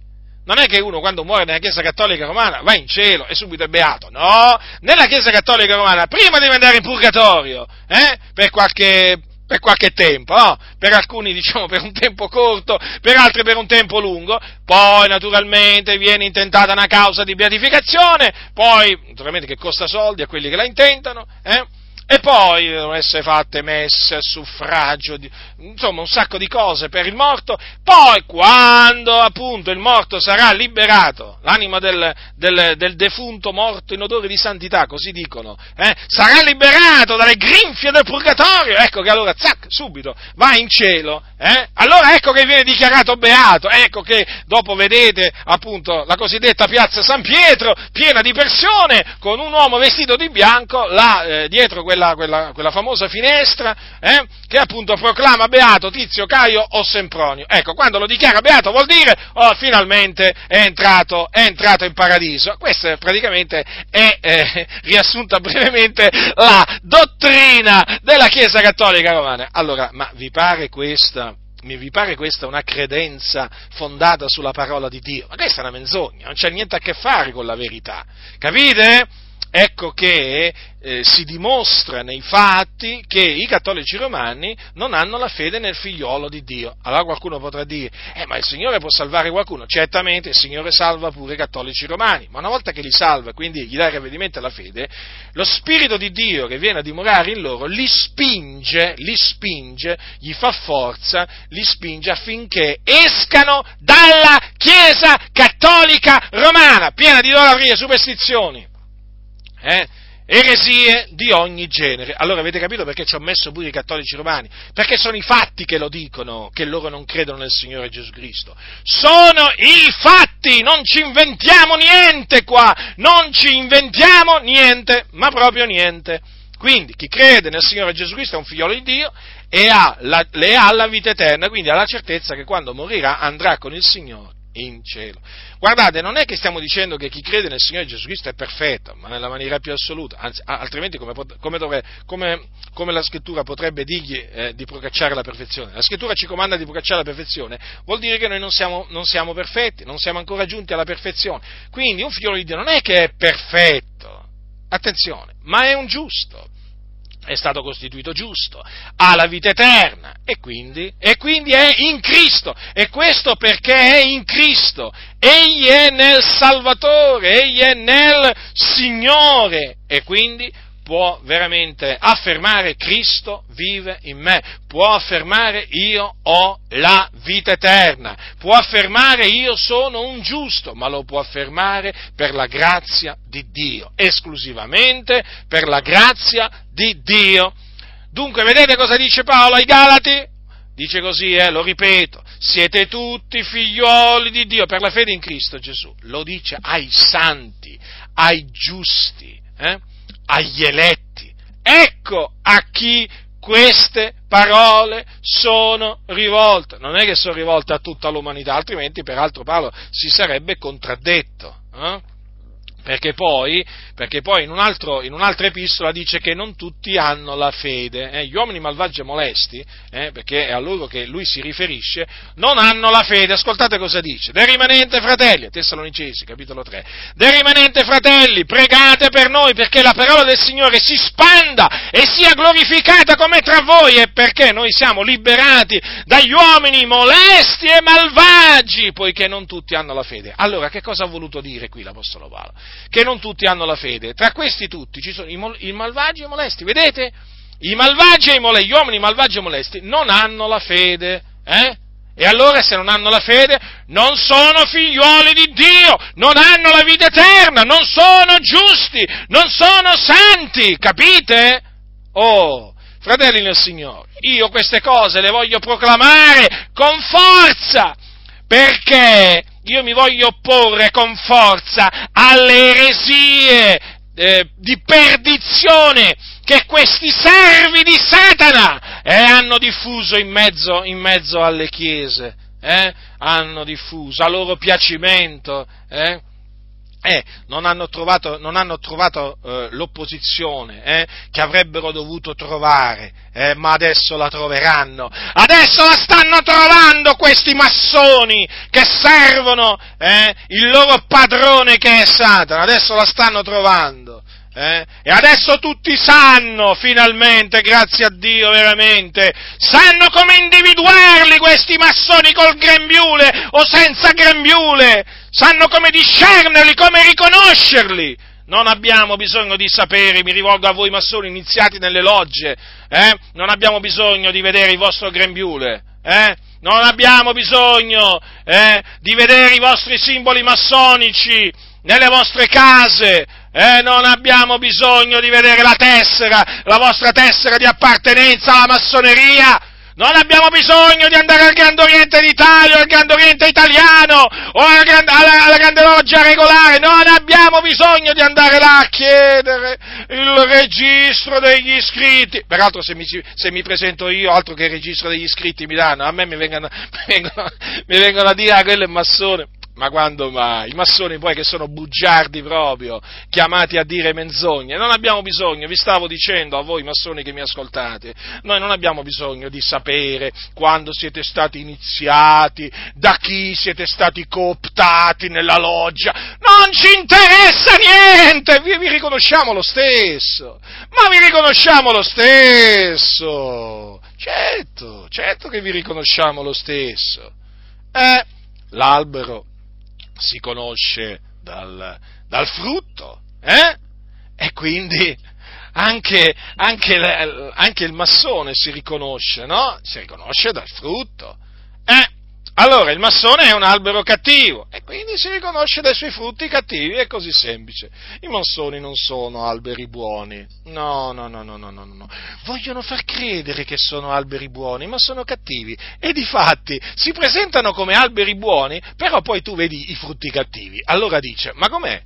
non è che uno quando muore nella Chiesa Cattolica Romana va in cielo e subito è beato, no, nella Chiesa Cattolica Romana prima deve andare in purgatorio, eh? per qualche... per qualche tempo, no? Per alcuni diciamo per un tempo corto, per altri per un tempo lungo, poi naturalmente viene intentata una causa di beatificazione, poi naturalmente che costa soldi a quelli che la intentano, eh? e poi devono essere fatte messe, suffragio, di, insomma un sacco di cose per il morto, poi quando appunto il morto sarà liberato, l'anima del, del, del defunto morto in odore di santità, così dicono, eh, sarà liberato dalle grinfie del purgatorio, ecco che allora, zac, subito, va in cielo, eh, allora ecco che viene dichiarato beato, ecco che dopo vedete appunto la cosiddetta piazza San Pietro, piena di persone, con un uomo vestito di bianco, là eh, dietro questo Quella, quella, quella famosa finestra, eh, che appunto proclama beato Tizio, Caio o Sempronio. Ecco, quando lo dichiara beato vuol dire oh, finalmente è entrato, è entrato in paradiso. Questa praticamente è eh, riassunta brevemente la dottrina della Chiesa Cattolica Romana. Allora, ma vi pare questa? Mi vi pare questa una credenza fondata sulla parola di Dio? Ma questa è una menzogna, non c'è niente a che fare con la verità, capite? Ecco che eh, si dimostra nei fatti che i cattolici romani non hanno la fede nel figliolo di Dio. Allora qualcuno potrà dire, eh, ma il Signore può salvare qualcuno? Certamente il Signore salva pure i cattolici romani, ma una volta che li salva, quindi gli dà il ravvedimento alla fede, lo Spirito di Dio che viene a dimorare in loro li spinge, li spinge, gli fa forza, li spinge affinché escano dalla Chiesa Cattolica Romana, piena di idolatrie e superstizioni. Eh, eresie di ogni genere. Allora avete capito perché ci ho messo pure i cattolici romani? Perché sono i fatti che lo dicono, che loro non credono nel Signore Gesù Cristo. Sono i fatti, non ci inventiamo niente qua, non ci inventiamo niente, ma proprio niente. Quindi chi crede nel Signore Gesù Cristo è un figliolo di Dio e ha la, le ha la vita eterna, quindi ha la certezza che quando morirà andrà con il Signore in cielo. Guardate, non è che stiamo dicendo che chi crede nel Signore Gesù Cristo è perfetto, ma nella maniera più assoluta, anzi, altrimenti come, come, dovre, come, come la Scrittura potrebbe dirgli eh, di procacciare la perfezione? La Scrittura ci comanda di procacciare la perfezione, vuol dire che noi non siamo, non siamo perfetti, non siamo ancora giunti alla perfezione, quindi un figlio di Dio non è che è perfetto, attenzione, ma è un giusto, è stato costituito giusto, ha la vita eterna, e quindi, e quindi è in Cristo, e questo perché è in Cristo, egli è nel Salvatore, egli è nel Signore, e quindi può veramente affermare Cristo vive in me, può affermare io ho la vita eterna, può affermare io sono un giusto, ma lo può affermare per la grazia di Dio, esclusivamente per la grazia di Dio. Dunque vedete cosa dice Paolo ai Galati? Dice così, eh, lo ripeto, siete tutti figlioli di Dio per la fede in Cristo Gesù, lo dice ai santi, ai giusti, eh? agli eletti. Ecco a chi queste parole sono rivolte. Non è che sono rivolte a tutta l'umanità, altrimenti peraltro Paolo si sarebbe contraddetto, eh? Perché poi, perché poi in, un altro, in un'altra epistola dice che non tutti hanno la fede, eh? Gli uomini malvagi e molesti, eh? perché è a loro che lui si riferisce, non hanno la fede, ascoltate cosa dice, del rimanente fratelli, Tessalonicesi, capitolo tre, del rimanente fratelli, pregate per noi perché la parola del Signore si spanda e sia glorificata come tra voi, e perché noi siamo liberati dagli uomini molesti e malvagi, poiché non tutti hanno la fede. Allora, che cosa ha voluto dire qui l'Apostolo Paolo? Che non tutti hanno la fede, tra questi tutti ci sono i, mol- i malvagi e i molesti, vedete? I malvagi e i molesti, gli uomini malvagi e molesti non hanno la fede, eh? E allora se non hanno la fede non sono figlioli di Dio, non hanno la vita eterna, non sono giusti, non sono santi, capite? Oh, fratelli nel Signore, io queste cose le voglio proclamare con forza, perché io mi voglio opporre con forza alle eresie eh, di perdizione che questi servi di Satana eh, hanno diffuso in mezzo, in mezzo alle chiese, eh, hanno diffuso a loro piacimento, eh, Eh, non hanno trovato, non hanno trovato eh, l'opposizione eh, che avrebbero dovuto trovare, eh, ma adesso la troveranno. Adesso la stanno trovando questi massoni che servono eh, il loro padrone che è Satana. Adesso la stanno trovando. Eh? E adesso tutti sanno, finalmente, grazie a Dio veramente, sanno come individuarli questi massoni col grembiule o senza grembiule, sanno come discernerli, come riconoscerli. Non abbiamo bisogno di sapere, mi rivolgo a voi massoni iniziati nelle logge, eh? Non abbiamo bisogno di vedere il vostro grembiule, eh? Non abbiamo bisogno eh, di vedere i vostri simboli massonici nelle vostre case. Eh, non abbiamo bisogno di vedere la tessera, la vostra tessera di appartenenza alla massoneria, non abbiamo bisogno di andare al Grand Oriente d'Italia, al Grand Oriente Italiano, o alla, Grand, alla, alla Grande Loggia Regolare, non abbiamo bisogno di andare là a chiedere il registro degli iscritti. Peraltro se mi, se mi presento io, altro che il registro degli iscritti mi danno, a me mi vengono, mi vengono, mi vengono a dire, ah, quello è massone. Ma quando mai? I massoni poi che sono bugiardi proprio, chiamati a dire menzogne. Non abbiamo bisogno, vi stavo dicendo a voi massoni che mi ascoltate, noi non abbiamo bisogno di sapere quando siete stati iniziati, da chi siete stati cooptati nella loggia. Non ci interessa niente, vi, vi riconosciamo lo stesso, ma vi riconosciamo lo stesso. Certo, certo che vi riconosciamo lo stesso. Eh, l'albero si conosce dal, dal frutto, eh? E quindi anche, anche, anche il massone si riconosce, no? Si riconosce dal frutto. Eh? Allora, il massone è un albero cattivo e quindi si riconosce dai suoi frutti cattivi, è così semplice. I massoni non sono alberi buoni, no, no, no, no, no, no, no. Vogliono far credere che sono alberi buoni, ma sono cattivi e difatti si presentano come alberi buoni, però poi tu vedi i frutti cattivi. Allora dice, ma com'è?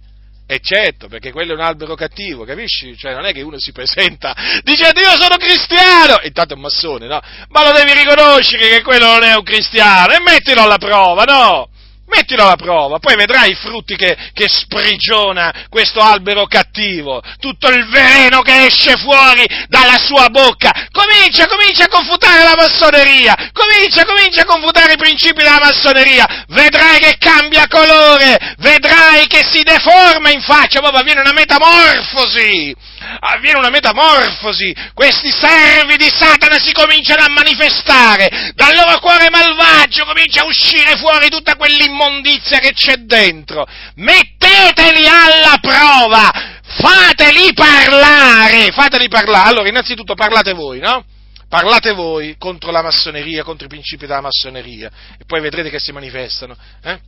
E certo, perché quello è un albero cattivo, capisci? Cioè non è che uno si presenta, dice io sono cristiano, intanto è un massone, no? Ma lo devi riconoscere che quello non è un cristiano e mettilo alla prova, no? Mettilo alla prova, poi vedrai i frutti che, che sprigiona questo albero cattivo, tutto il veleno che esce fuori dalla sua bocca. Comincia, comincia a confutare la massoneria, comincia, comincia a confutare i principi della massoneria, vedrai che cambia colore, vedrai che si deforma in faccia, proprio avviene una metamorfosi, avviene una metamorfosi, questi servi di Satana si cominciano a manifestare, dal loro cuore malvagio comincia a uscire fuori tutta quell'immagine immondizia che c'è dentro, metteteli alla prova, fateli parlare, fateli parlare, allora innanzitutto parlate voi, no? Parlate voi contro la massoneria, contro i principi della massoneria, e poi vedrete che si manifestano, eh?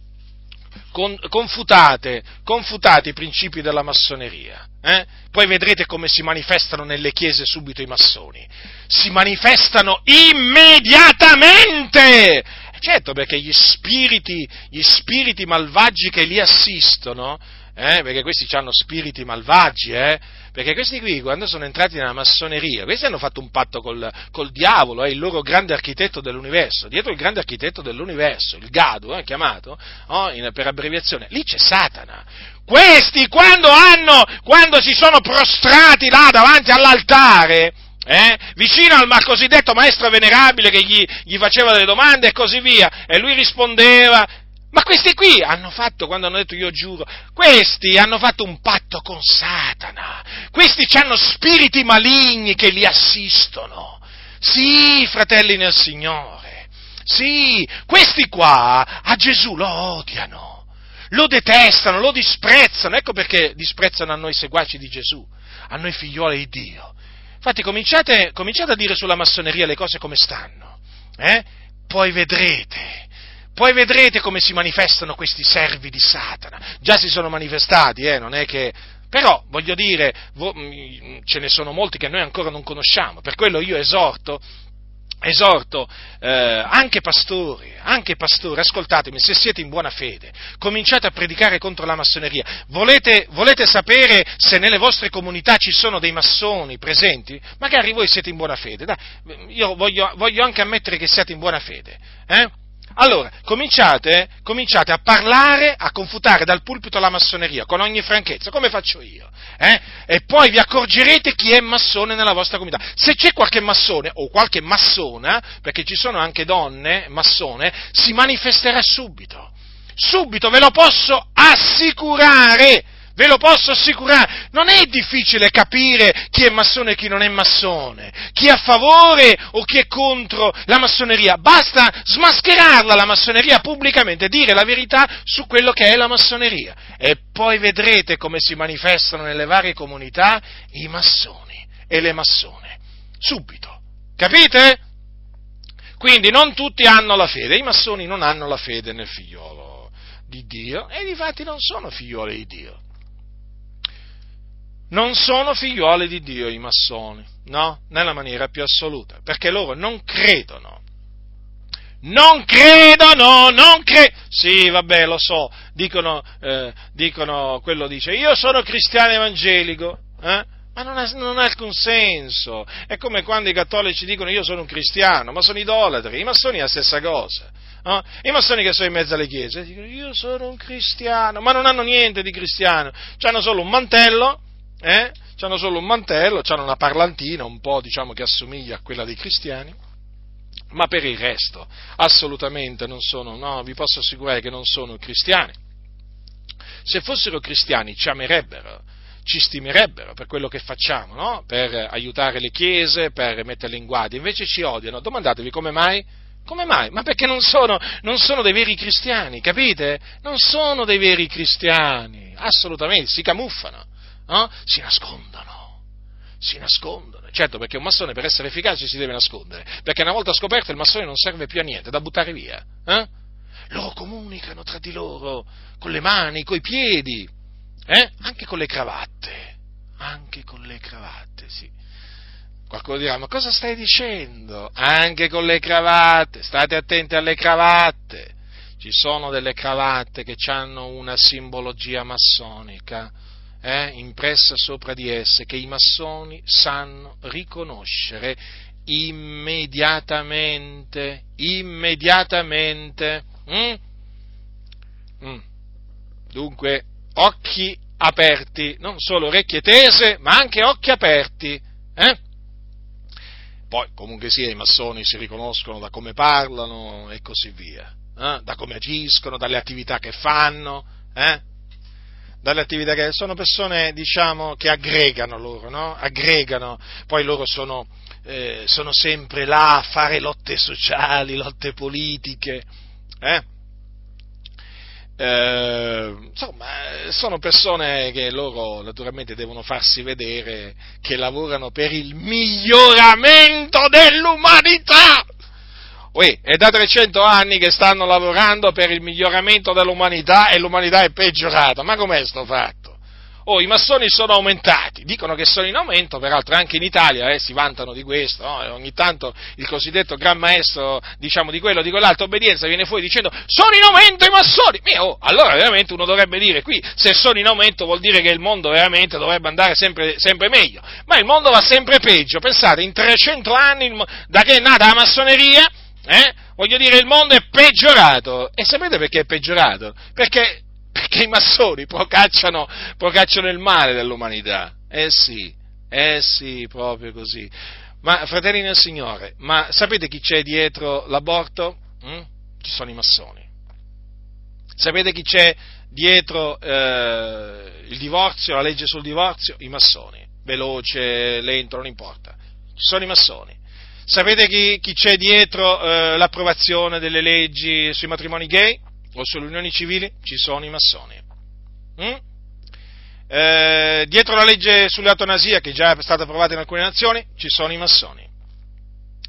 Con, confutate, confutate i principi della massoneria, eh? Poi vedrete come si manifestano nelle chiese subito i massoni, si manifestano immediatamente. Certo, perché gli spiriti, gli spiriti malvagi che li assistono, eh, perché questi hanno spiriti malvagi, eh, perché questi qui quando sono entrati nella massoneria, questi hanno fatto un patto col, col diavolo, è eh, il loro grande architetto dell'universo, dietro il grande architetto dell'universo, il Gadu, eh, chiamato, oh, in, per abbreviazione, lì c'è Satana. Questi quando hanno, quando si sono prostrati là davanti all'altare, Eh? vicino al ma- cosiddetto maestro venerabile che gli, gli faceva delle domande e così via, e lui rispondeva, ma questi qui hanno fatto, quando hanno detto io giuro, questi hanno fatto un patto con Satana, questi hanno spiriti maligni che li assistono, sì, fratelli nel Signore, sì, questi qua a Gesù lo odiano, lo detestano, lo disprezzano, ecco perché disprezzano a noi seguaci di Gesù, a noi figlioli di Dio. Infatti cominciate, cominciate a dire sulla massoneria le cose come stanno, eh? Poi vedrete, poi vedrete come si manifestano questi servi di Satana, già si sono manifestati, eh? Non è che, però voglio dire, ce ne sono molti che noi ancora non conosciamo, per quello io esorto esorto eh, anche pastori, anche pastori, ascoltatemi, se siete in buona fede, cominciate a predicare contro la massoneria. Volete, volete sapere se nelle vostre comunità ci sono dei massoni presenti? Magari voi siete in buona fede, dai, io voglio, voglio anche ammettere che siate in buona fede, eh? Allora, cominciate, cominciate a parlare, a confutare dal pulpito la massoneria, con ogni franchezza, come faccio io, eh? E poi vi accorgerete chi è massone nella vostra comunità. Se c'è qualche massone, o qualche massona, perché ci sono anche donne massone, si manifesterà subito, subito, ve lo posso assicurare, ve lo posso assicurare, non è difficile capire chi è massone e chi non è massone, chi è a favore o chi è contro la massoneria, basta smascherarla la massoneria pubblicamente, dire la verità su quello che è la massoneria, e poi vedrete come si manifestano nelle varie comunità i massoni e le massone, subito, capite? Quindi non tutti hanno la fede, i massoni non hanno la fede nel figliolo di Dio, e difatti non sono figlioli di Dio. Non sono figlioli di Dio i massoni, no? Nella maniera più assoluta, perché loro non credono, non credono, non credono, sì vabbè lo so, dicono, eh, dicono quello dice, io sono cristiano evangelico, eh? Ma non ha, non ha alcun senso, è come quando i cattolici dicono io sono un cristiano, ma sono idolatri, i massoni è la stessa cosa. No? I massoni che sono in mezzo alle chiese dicono io sono un cristiano, ma non hanno niente di cristiano, hanno solo un mantello, Eh? C'hanno solo un mantello, c'hanno una parlantina un po', diciamo, che assomiglia a quella dei cristiani, ma per il resto assolutamente non sono, no, vi posso assicurare che non sono cristiani. Se fossero cristiani ci amerebbero, ci stimerebbero per quello che facciamo, no? Per aiutare le chiese, per metterle in guardia, invece ci odiano. Domandatevi come mai? Come mai? Ma perché non sono, non sono dei veri cristiani, capite? Non sono dei veri cristiani, assolutamente, si camuffano. No? Si nascondono, si nascondono, certo, perché un massone per essere efficace si deve nascondere, perché una volta scoperto il massone non serve più a niente, è da buttare via, eh? Loro comunicano tra di loro, con le mani, coi piedi, eh? Anche con le cravatte, anche con le cravatte, sì, qualcuno dirà, ma cosa stai dicendo? Anche con le cravatte, state attenti alle cravatte, ci sono delle cravatte che hanno una simbologia massonica, Eh, impressa sopra di esse, che i massoni sanno riconoscere immediatamente, immediatamente. Mm? Mm. Dunque, occhi aperti, non solo orecchie tese, ma anche occhi aperti. Eh? Poi, comunque sia, i massoni si riconoscono da come parlano e così via, eh? Da come agiscono, dalle attività che fanno, eh? Dalle attività che sono persone, diciamo, che aggregano loro, no? Aggregano, poi loro sono, eh, sono sempre là a fare lotte sociali, lotte politiche, eh? Eh, insomma, sono persone che loro naturalmente devono farsi vedere che lavorano per il miglioramento dell'umanità. Uè, è da trecento anni che stanno lavorando per il miglioramento dell'umanità e l'umanità è peggiorata, ma com'è sto fatto? Oh, i massoni sono aumentati, dicono che sono in aumento, peraltro anche in Italia eh, si vantano di questo, no? Ogni tanto il cosiddetto gran maestro, diciamo, di quello, di quell'altra obbedienza viene fuori dicendo sono in aumento i massoni, Mio, oh, allora veramente uno dovrebbe dire qui, se sono in aumento vuol dire che il mondo veramente dovrebbe andare sempre, sempre meglio, ma il mondo va sempre peggio, pensate, in trecento anni da che è nata la massoneria, Eh? voglio dire, il mondo è peggiorato, e sapete perché è peggiorato? Perché, perché i massoni procacciano, procacciano il male dell'umanità, eh sì, eh sì, proprio così. Ma fratelli nel Signore, ma sapete chi c'è dietro l'aborto? Mm? Ci sono i massoni. Sapete chi c'è dietro eh, il divorzio, la legge sul divorzio? I massoni, veloce, lento, non importa, ci sono i massoni. Sapete chi, chi c'è dietro eh, l'approvazione delle leggi sui matrimoni gay o sulle unioni civili? Ci sono i massoni. Mm? Eh, dietro la legge sull'eutanasia, che già è stata approvata in alcune nazioni, ci sono i massoni.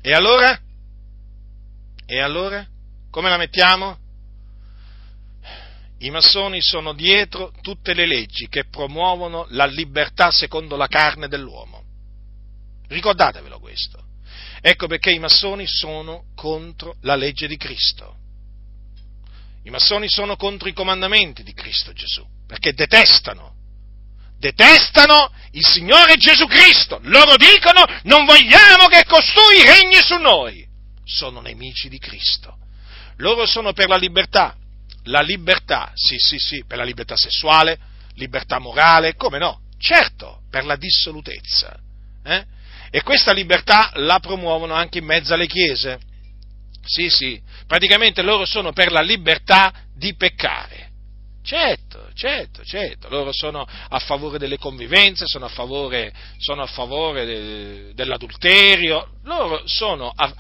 E allora? E allora? Come la mettiamo? I massoni sono dietro tutte le leggi che promuovono la libertà secondo la carne dell'uomo. Ricordatevelo questo. Ecco perché i massoni sono contro la legge di Cristo. I massoni sono contro i comandamenti di Cristo Gesù, perché detestano, detestano il Signore Gesù Cristo. Loro dicono: non vogliamo che costui regni su noi. Sono nemici di Cristo. Loro sono per la libertà, la libertà, sì, sì, sì, per la libertà sessuale, libertà morale, come no? Certo, per la dissolutezza. Eh? E questa libertà la promuovono anche in mezzo alle chiese. Sì, sì, praticamente loro sono per la libertà di peccare. Certo, certo, certo, loro sono a favore delle convivenze, sono a favore, sono a favore de, dell'adulterio, loro sono a,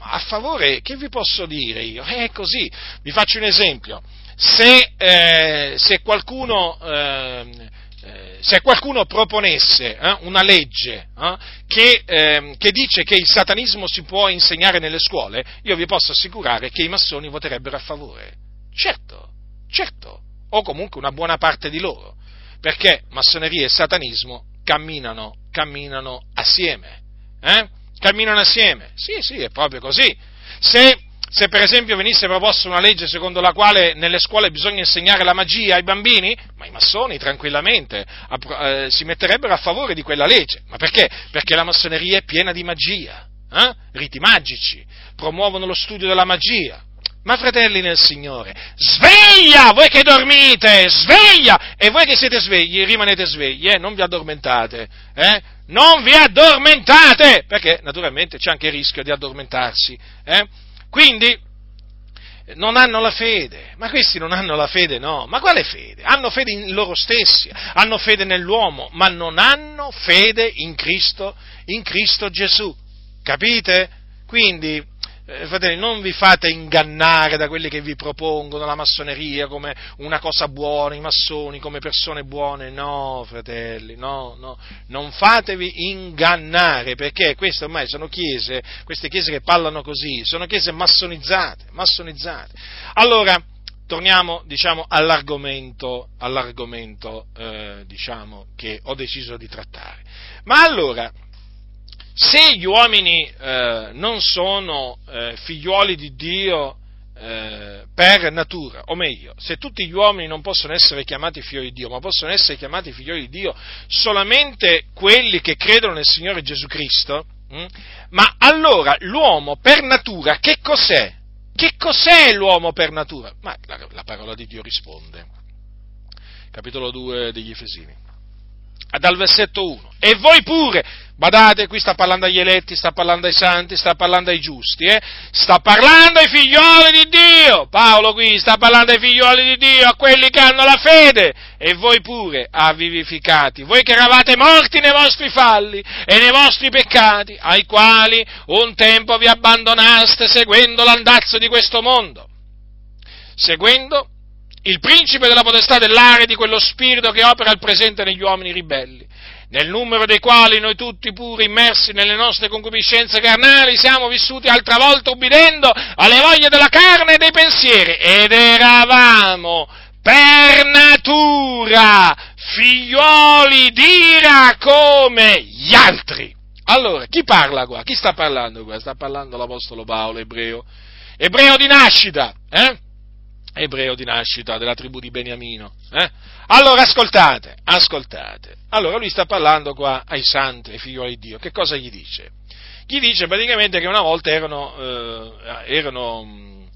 a favore, che vi posso dire io? È così, vi faccio un esempio, se, eh, se qualcuno... Eh, Se qualcuno proponesse eh, una legge eh, che, eh, che dice che il satanismo si può insegnare nelle scuole, io vi posso assicurare che i massoni voterebbero a favore. Certo, certo, o comunque una buona parte di loro, perché massoneria e satanismo camminano, camminano assieme. Eh? Camminano assieme, sì, sì, è proprio così. Se Se per esempio venisse proposta una legge secondo la quale nelle scuole bisogna insegnare la magia ai bambini, ma i massoni tranquillamente eh, si metterebbero a favore di quella legge. Ma perché? Perché la massoneria è piena di magia, eh? Riti magici, promuovono lo studio della magia. Ma fratelli nel Signore, sveglia voi che dormite, sveglia! E voi che siete svegli, rimanete svegli, eh? Non vi addormentate, eh? Non vi addormentate! Perché naturalmente c'è anche il rischio di addormentarsi, eh? Quindi non hanno la fede, ma questi non hanno la fede, no, ma quale fede? Hanno fede in loro stessi, hanno fede nell'uomo, ma non hanno fede in Cristo, in Cristo Gesù, capite? Quindi, eh, fratelli, non vi fate ingannare da quelli che vi propongono la massoneria come una cosa buona, i massoni come persone buone, no, fratelli, no, no, non fatevi ingannare, perché queste ormai sono chiese, queste chiese che parlano così, sono chiese massonizzate, massonizzate. Allora, torniamo, diciamo, all'argomento, all'argomento, eh, diciamo, che ho deciso di trattare. Ma allora, se gli uomini eh, non sono eh, figliuoli di Dio eh, per natura, o meglio, se tutti gli uomini non possono essere chiamati figli di Dio, ma possono essere chiamati figli di Dio solamente quelli che credono nel Signore Gesù Cristo, mh? Ma allora l'uomo per natura che cos'è? Che cos'è l'uomo per natura? Ma la, la parola di Dio risponde. Capitolo due degli Efesini. Dal versetto uno. E voi pure, badate, qui sta parlando agli eletti, sta parlando ai santi, sta parlando ai giusti, eh? Sta parlando ai figlioli di Dio, Paolo qui sta parlando ai figlioli di Dio, a quelli che hanno la fede, e voi pure avvivificati, voi che eravate morti nei vostri falli e nei vostri peccati, ai quali un tempo vi abbandonaste seguendo l'andazzo di questo mondo, seguendo il principe della potestà dell'aria, di quello spirito che opera al presente negli uomini ribelli, nel numero dei quali noi tutti pure immersi nelle nostre concupiscenze carnali siamo vissuti altra volta ubbidendo alle voglie della carne e dei pensieri, ed eravamo per natura figlioli d'ira come gli altri. Allora, chi parla qua? Chi sta parlando qua? Sta parlando l'Apostolo Paolo, ebreo, ebreo di nascita, eh? Ebreo di nascita, della tribù di Beniamino, eh? Allora ascoltate, ascoltate, allora lui sta parlando qua ai santi, ai figlioli di Dio, che cosa gli dice? Gli dice praticamente che una volta erano, eh, erano,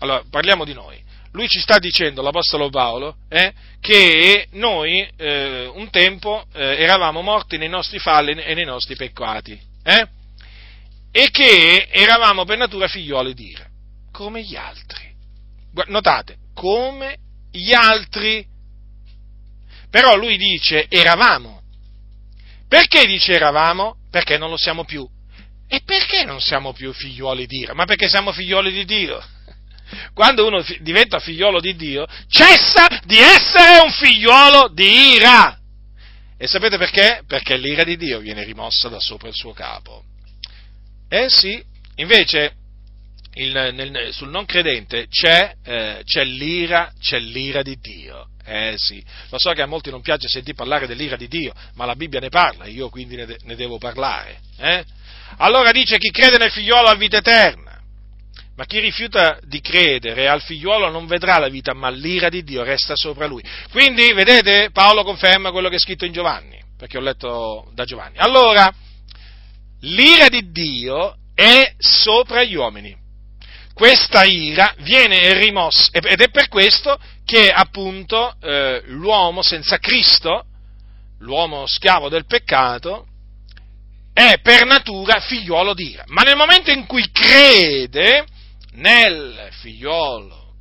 allora parliamo di noi, lui ci sta dicendo, l'Apostolo Paolo, eh, che noi eh, un tempo eh, eravamo morti nei nostri falli e nei nostri peccati, eh? E che eravamo per natura figlioli di ira, come gli altri. Notate, come gli altri, però lui dice eravamo, perché dice eravamo? Perché non lo siamo più. E perché non siamo più figlioli di Dio? Ma perché siamo figlioli di Dio. Quando uno diventa figliolo di Dio, cessa di essere un figliolo di ira. E sapete perché? Perché l'ira di Dio viene rimossa da sopra il suo capo. Eh sì, invece... Il, nel, sul non credente c'è, eh, c'è l'ira, c'è l'ira di Dio, Eh sì, lo so che a molti non piace sentir parlare dell'ira di Dio, ma la Bibbia ne parla, io quindi ne, de- ne devo parlare. Eh? Allora dice: chi crede nel figliolo ha vita eterna, ma chi rifiuta di credere al figliolo non vedrà la vita, ma l'ira di Dio resta sopra lui. Quindi, vedete, Paolo conferma quello che è scritto in Giovanni, perché ho letto da Giovanni. Allora, l'ira di Dio è sopra gli uomini. Questa ira viene rimossa, ed è per questo che appunto eh, l'uomo senza Cristo, l'uomo schiavo del peccato, è per natura figliuolo di ira. Ma nel momento in cui crede nel figliuolo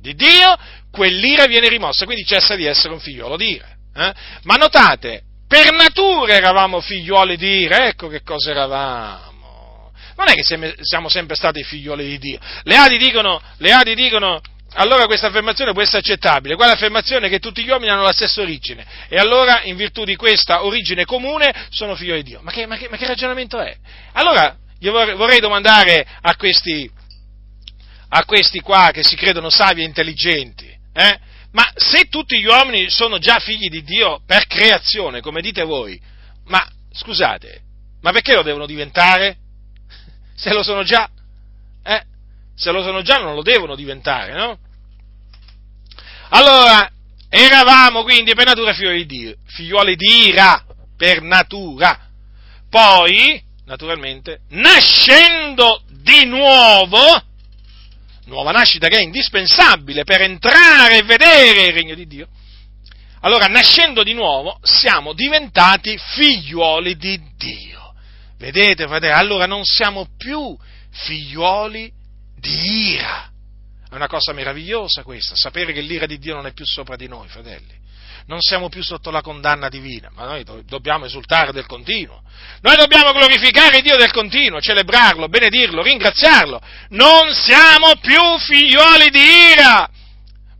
di Dio, quell'ira viene rimossa, quindi cessa di essere un figliuolo di ira. Eh? Ma notate, per natura eravamo figliuoli di ira, ecco che cosa eravamo. Non è che siamo sempre stati figlioli di Dio. Le Adi dicono, le Adi dicono, allora questa affermazione può essere accettabile, quale affermazione che tutti gli uomini hanno la stessa origine, e allora in virtù di questa origine comune sono figli di Dio. Ma che, ma che, ma che ragionamento è? Allora io vorrei domandare a questi, a questi qua che si credono savi e intelligenti, eh? Ma se tutti gli uomini sono già figli di Dio per creazione, come dite voi, ma scusate, ma perché lo devono diventare? Se lo sono già, eh? Se lo sono già non lo devono diventare, no? Allora, eravamo quindi per natura figlioli di Dio, figlioli di ira, per natura. Poi, naturalmente, nascendo di nuovo, nuova nascita che è indispensabile per entrare e vedere il regno di Dio, allora, nascendo di nuovo, siamo diventati figlioli di Dio. Vedete, fratelli, allora non siamo più figlioli di ira. È una cosa meravigliosa questa, sapere che l'ira di Dio non è più sopra di noi, fratelli. Non siamo più sotto la condanna divina, ma noi do- dobbiamo esultare del continuo. Noi dobbiamo glorificare Dio del continuo, celebrarlo, benedirlo, ringraziarlo. Non siamo più figlioli di ira,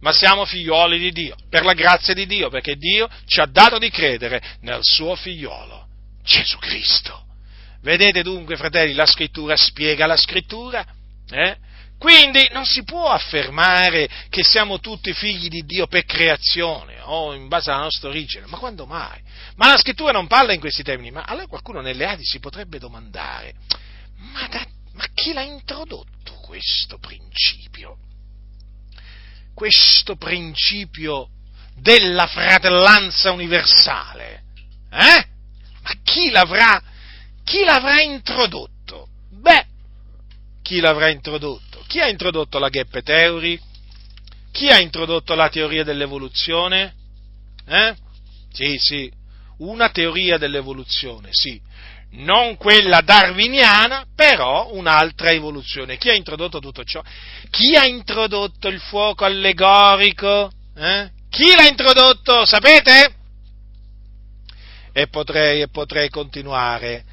ma siamo figlioli di Dio, per la grazia di Dio, perché Dio ci ha dato di credere nel suo figliolo, Gesù Cristo. Vedete dunque, fratelli, la scrittura spiega la scrittura, eh? Quindi non si può affermare che siamo tutti figli di Dio per creazione o in base alla nostra origine, ma quando mai? Ma la scrittura non parla in questi termini, ma allora qualcuno nelle Adi si potrebbe domandare, ma, da, ma chi l'ha introdotto questo principio? Questo principio della fratellanza universale, eh? Ma chi l'avrà Chi l'avrà introdotto? Beh, chi l'avrà introdotto? Chi ha introdotto la Gap Theory? Chi ha introdotto la teoria dell'evoluzione? Eh? Sì, sì, una teoria dell'evoluzione, sì. Non quella darwiniana, però un'altra evoluzione. Chi ha introdotto tutto ciò? Chi ha introdotto il fuoco allegorico? Eh? Chi l'ha introdotto? Sapete? E potrei, e potrei continuare.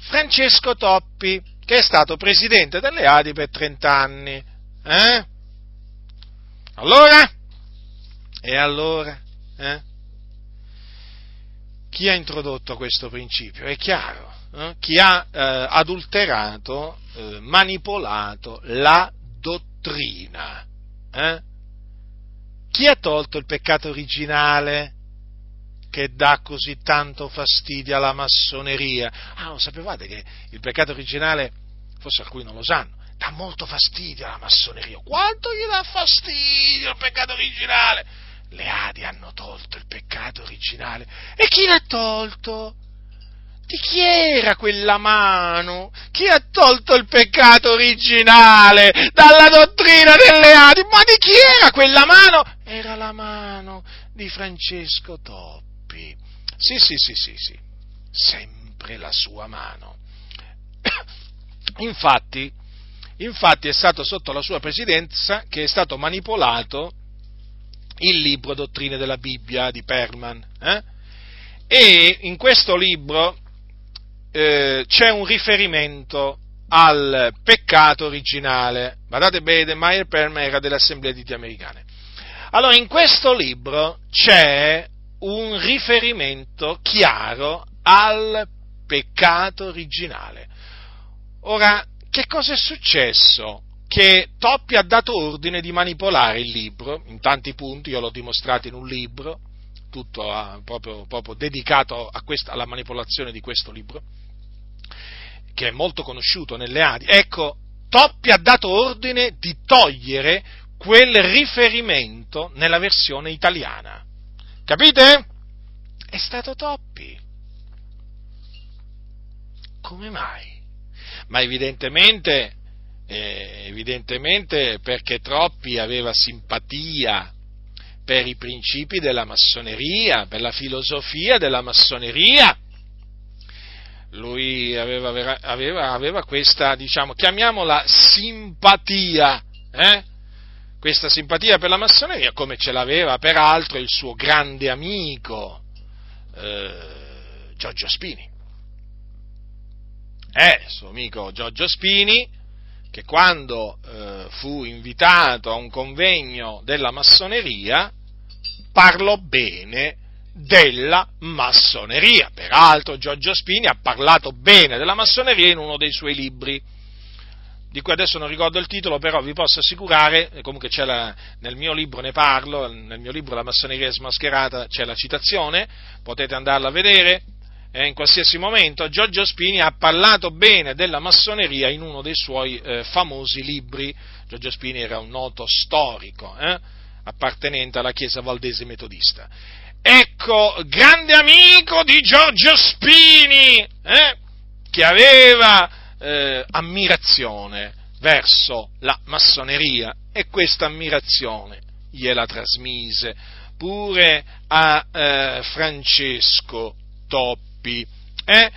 Francesco Toppi, che è stato presidente delle Adi per trent'anni, eh? Allora? E allora? Eh? Chi ha introdotto questo principio? È chiaro, eh? Chi ha eh, adulterato, eh, manipolato la dottrina, eh? Chi ha tolto il peccato originale? Che dà così tanto fastidio alla massoneria. Ah, non sapevate che il peccato originale, forse alcuni non lo sanno, dà molto fastidio alla massoneria. Quanto gli dà fastidio il peccato originale? Le Adi hanno tolto il peccato originale. E chi l'ha tolto? Di chi era quella mano? Chi ha tolto il peccato originale dalla dottrina delle Adi? Ma di chi era quella mano? Era la mano di Francesco Toppi. Sì, sì, sì, sì, sì, sempre la sua mano. Infatti, infatti è stato sotto la sua presidenza che è stato manipolato il libro Dottrine della Bibbia di Perlman, eh? E in questo libro eh, c'è un riferimento al peccato originale. Guardate bene, Meyer Perlman era dell'Assemblea di Dio americane. Allora, in questo libro c'è un riferimento chiaro al peccato originale. Ora, che cosa è successo che Toppi ha dato ordine di manipolare il libro, in tanti punti, io l'ho dimostrato in un libro, tutto a, proprio, proprio dedicato a questa, alla manipolazione di questo libro, che è molto conosciuto nelle Adi. Ecco, Toppi ha dato ordine di togliere quel riferimento nella versione italiana. Capite? È stato Toppi. Come mai? Ma evidentemente... Eh, evidentemente perché Toppi aveva simpatia per i principi della massoneria, per la filosofia della massoneria. Lui aveva, vera, aveva, aveva questa, diciamo, chiamiamola simpatia, eh? Questa simpatia per la massoneria, come ce l'aveva peraltro il suo grande amico eh, Giorgio Spini. Eh, il suo amico Giorgio Spini, che quando eh, fu invitato a un convegno della massoneria parlò bene della massoneria. Peraltro Giorgio Spini ha parlato bene della massoneria in uno dei suoi libri, di cui adesso non ricordo il titolo, però vi posso assicurare, comunque c'è la, nel mio libro ne parlo, nel mio libro La massoneria smascherata c'è la citazione, potete andarla a vedere. Eh, in qualsiasi momento Giorgio Spini ha parlato bene della massoneria in uno dei suoi eh, famosi libri. Giorgio Spini era un noto storico eh, appartenente alla Chiesa Valdese Metodista. Ecco, grande amico di Giorgio Spini, eh, che aveva eh, ammirazione verso la massoneria, e questa ammirazione gliela trasmise pure a eh, Francesco Toppi. Eh?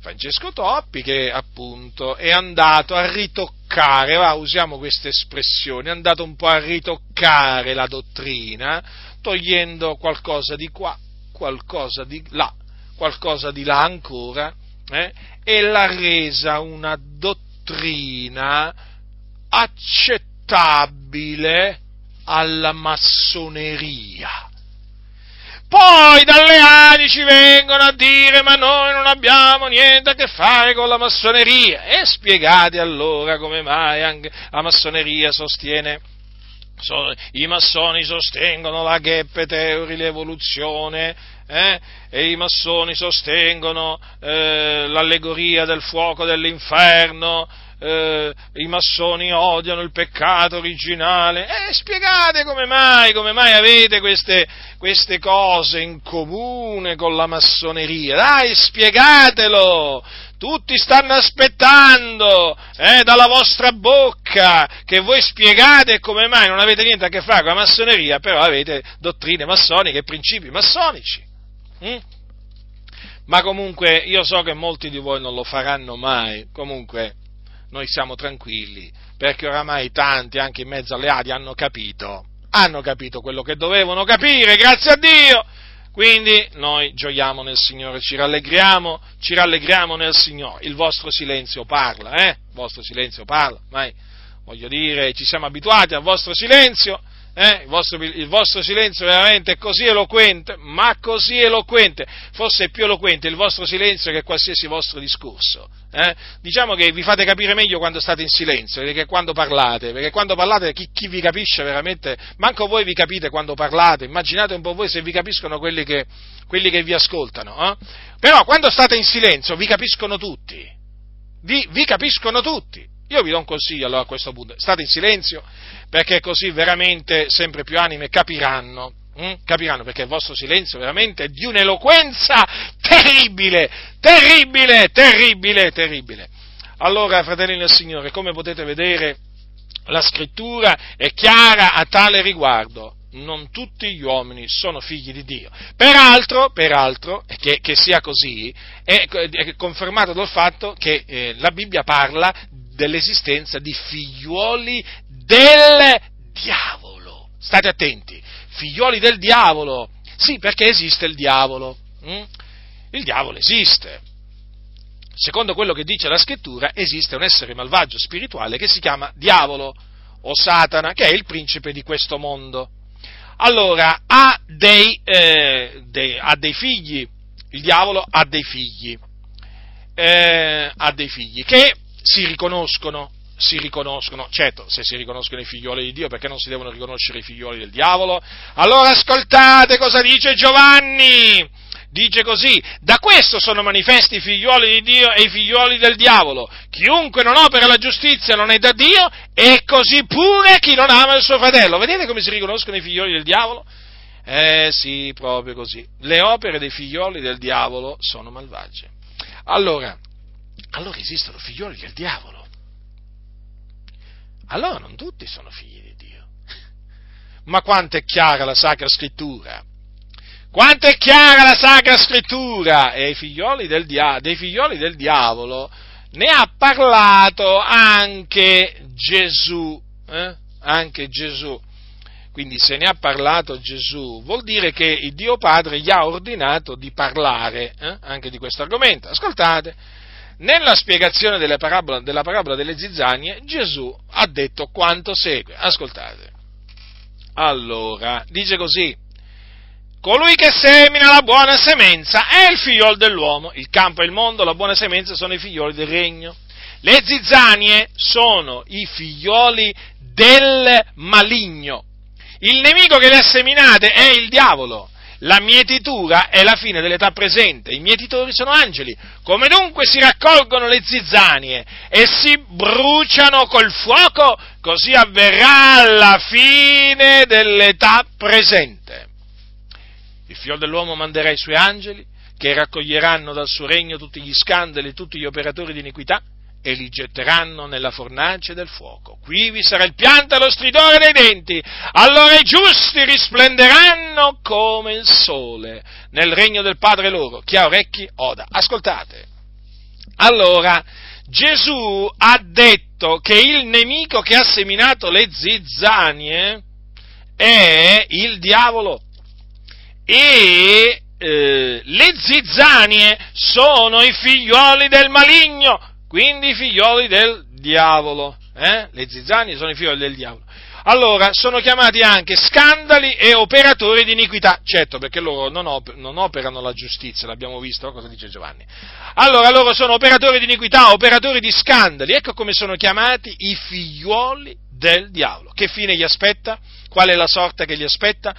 Francesco Toppi, che appunto è andato a ritoccare, va, usiamo questa espressione, è andato un po' a ritoccare la dottrina, togliendo qualcosa di qua, qualcosa di là, qualcosa di là ancora, eh? E l'ha resa una dottrina accettabile alla massoneria. Poi dalle ali ci vengono a dire: ma noi non abbiamo niente a che fare con la massoneria. E spiegate allora come mai anche la massoneria sostiene, so, i massoni sostengono la gap theory, l'evoluzione, eh? E i massoni sostengono eh, l'allegoria del fuoco dell'inferno, eh, i massoni odiano il peccato originale. E eh, spiegate come mai, come mai avete queste... queste cose in comune con la massoneria. Dai, spiegatelo! Tutti stanno aspettando eh, dalla vostra bocca che voi spiegate come mai non avete niente a che fare con la massoneria, però avete dottrine massoniche e principi massonici. Mm? Ma comunque io so che molti di voi non lo faranno mai, comunque noi siamo tranquilli, perché oramai tanti, anche in mezzo alle Adi, hanno capito. Hanno capito quello che dovevano capire, grazie a Dio. Quindi noi gioiamo nel Signore, ci rallegriamo, ci rallegriamo nel Signore. Il vostro silenzio parla, eh? Il vostro silenzio parla, ormai, voglio dire, ci siamo abituati al vostro silenzio, eh? Il vostro, il vostro silenzio veramente è così eloquente, ma così eloquente, forse è più eloquente il vostro silenzio che qualsiasi vostro discorso. Eh? Diciamo che vi fate capire meglio quando state in silenzio che quando parlate, perché quando parlate chi, chi vi capisce veramente, manco voi vi capite quando parlate, immaginate un po' voi se vi capiscono quelli che, quelli che vi ascoltano, eh? Però quando state in silenzio vi capiscono tutti, vi, vi capiscono tutti. Io vi do un consiglio allora a questo punto: state in silenzio, perché così veramente sempre più anime capiranno, hm? capiranno, perché il vostro silenzio veramente è di un'eloquenza terribile, terribile, terribile, terribile. Allora, fratelli del Signore, come potete vedere, la Scrittura è chiara a tale riguardo. Non tutti gli uomini sono figli di Dio. Peraltro, peraltro che, che sia così, è, è confermato dal fatto che eh, la Bibbia parla dell'esistenza di figliuoli del diavolo. State attenti, figliuoli del diavolo. Sì, perché esiste il diavolo. Mm? Il diavolo esiste. Secondo quello che dice la Scrittura, esiste un essere malvagio spirituale che si chiama diavolo o Satana, che è il principe di questo mondo. Allora, ha dei, eh, dei, ha dei figli, il diavolo ha dei figli, eh, ha dei figli che si riconoscono si riconoscono, certo, se si riconoscono i figlioli di Dio, perché non si devono riconoscere i figlioli del diavolo? Allora ascoltate cosa dice Giovanni. Dice così: da questo sono manifesti i figlioli di Dio e i figlioli del diavolo. Chiunque non opera la giustizia non è da Dio, e così pure chi non ama il suo fratello. Vedete come si riconoscono i figlioli del diavolo? Eh sì, proprio così. Le opere dei figlioli del diavolo sono malvagie. Allora, allora esistono figlioli del diavolo. Allora non tutti sono figli di Dio. Ma quanto è chiara la Sacra Scrittura! Quanto è chiara la Sacra Scrittura! E i figlioli del dia- dei figlioli del diavolo ne ha parlato anche Gesù, eh? Anche Gesù. Quindi se ne ha parlato Gesù, vuol dire che il Dio Padre gli ha ordinato di parlare eh? anche di questo argomento. Ascoltate, nella spiegazione della parabola, della parabola delle zizzagne, Gesù ha detto quanto segue. Ascoltate. Allora, dice così: colui che semina la buona semenza è il figliol dell'uomo, il campo e il mondo, la buona semenza sono i figlioli del regno. Le zizzanie sono i figlioli del maligno. Il nemico che le ha seminate è il diavolo. La mietitura è la fine dell'età presente, i mietitori sono angeli. Come dunque si raccolgono le zizzanie e si bruciano col fuoco, così avverrà la fine dell'età presente. Il figlio dell'uomo manderà i suoi angeli, che raccoglieranno dal suo regno tutti gli scandali e tutti gli operatori di iniquità, e li getteranno nella fornace del fuoco. Qui vi sarà il pianto e lo stridore dei denti. Allora i giusti risplenderanno come il sole nel regno del Padre loro. Chi ha orecchi, oda. Ascoltate. Allora, Gesù ha detto che il nemico che ha seminato le zizzanie è il diavolo. E eh, le zizzanie sono i figlioli del maligno, quindi i figlioli del diavolo, eh? Le zizzanie sono i figlioli del diavolo. Allora, sono chiamati anche scandali e operatori di iniquità, certo, perché loro non, op- non operano la giustizia, l'abbiamo visto, cosa dice Giovanni. Allora, loro sono operatori di iniquità, operatori di scandali, ecco come sono chiamati i figlioli del diavolo. Che fine gli aspetta? Qual è la sorte che gli aspetta?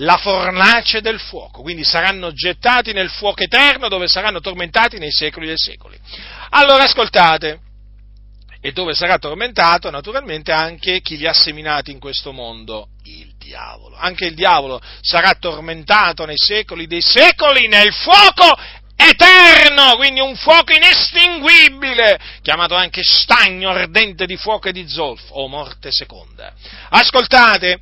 La fornace del fuoco, quindi saranno gettati nel fuoco eterno dove saranno tormentati nei secoli dei secoli. Allora ascoltate, e dove sarà tormentato naturalmente anche chi li ha seminati in questo mondo, il diavolo. Anche il diavolo sarà tormentato nei secoli dei secoli nel fuoco eterno, quindi un fuoco inestinguibile, chiamato anche stagno ardente di fuoco e di zolfo, o morte seconda. Ascoltate.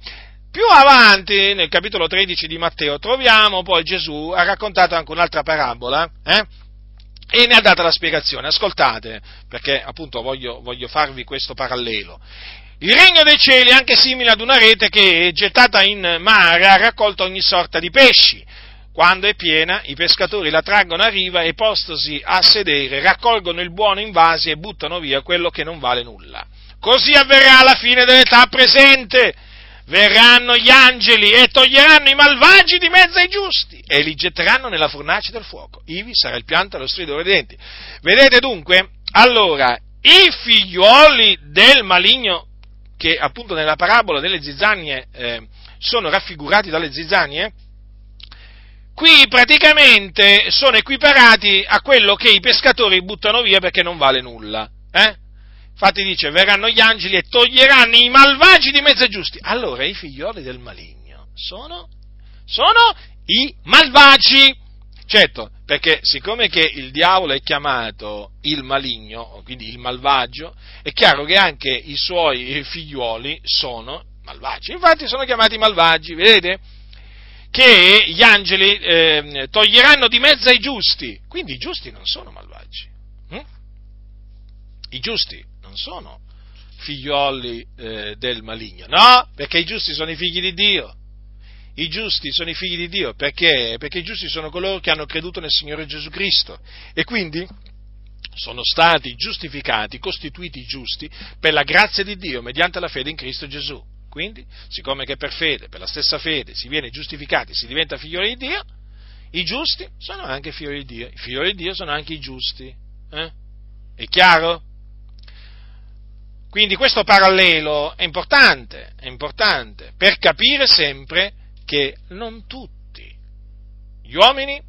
Più avanti, nel capitolo tredici di Matteo, troviamo poi Gesù ha raccontato anche un'altra parabola, eh? E ne ha data la spiegazione. Ascoltate, perché appunto voglio, voglio farvi questo parallelo. Il regno dei cieli è anche simile ad una rete che, gettata in mare, ha raccolto ogni sorta di pesci. Quando è piena, i pescatori la traggono a riva e, postosi a sedere, raccolgono il buono in vasi e buttano via quello che non vale nulla. Così avverrà la fine dell'età presente. Verranno gli angeli e toglieranno i malvagi di mezzo ai giusti e li getteranno nella fornace del fuoco. Ivi sarà il pianto e lo stridore dei denti. Vedete dunque? Allora, i figlioli del maligno, che appunto nella parabola delle zizzanie eh, sono raffigurati dalle zizzanie, qui praticamente sono equiparati a quello che i pescatori buttano via perché non vale nulla, eh? Infatti dice, verranno gli angeli e toglieranno i malvagi di mezzo ai giusti. Allora, i figlioli del maligno sono, sono i malvagi. Certo, perché siccome che il diavolo è chiamato il maligno, quindi il malvagio, è chiaro che anche i suoi figlioli sono malvagi. Infatti sono chiamati malvagi, vedete? Che gli angeli eh, toglieranno di mezzo ai giusti. Quindi i giusti non sono malvagi. Hm? I giusti non sono figlioli eh, del maligno, no? Perché i giusti sono i figli di Dio. I giusti sono i figli di Dio perché? Perché i giusti sono coloro che hanno creduto nel Signore Gesù Cristo e quindi sono stati giustificati, costituiti giusti per la grazia di Dio mediante la fede in Cristo Gesù. Quindi, siccome che per fede, per la stessa fede, si viene giustificati, si diventa figlioli di Dio, i giusti sono anche figli di Dio. I figli di Dio sono anche i giusti. Eh? È chiaro? Quindi questo parallelo è importante, è importante, per capire sempre che non tutti gli uomini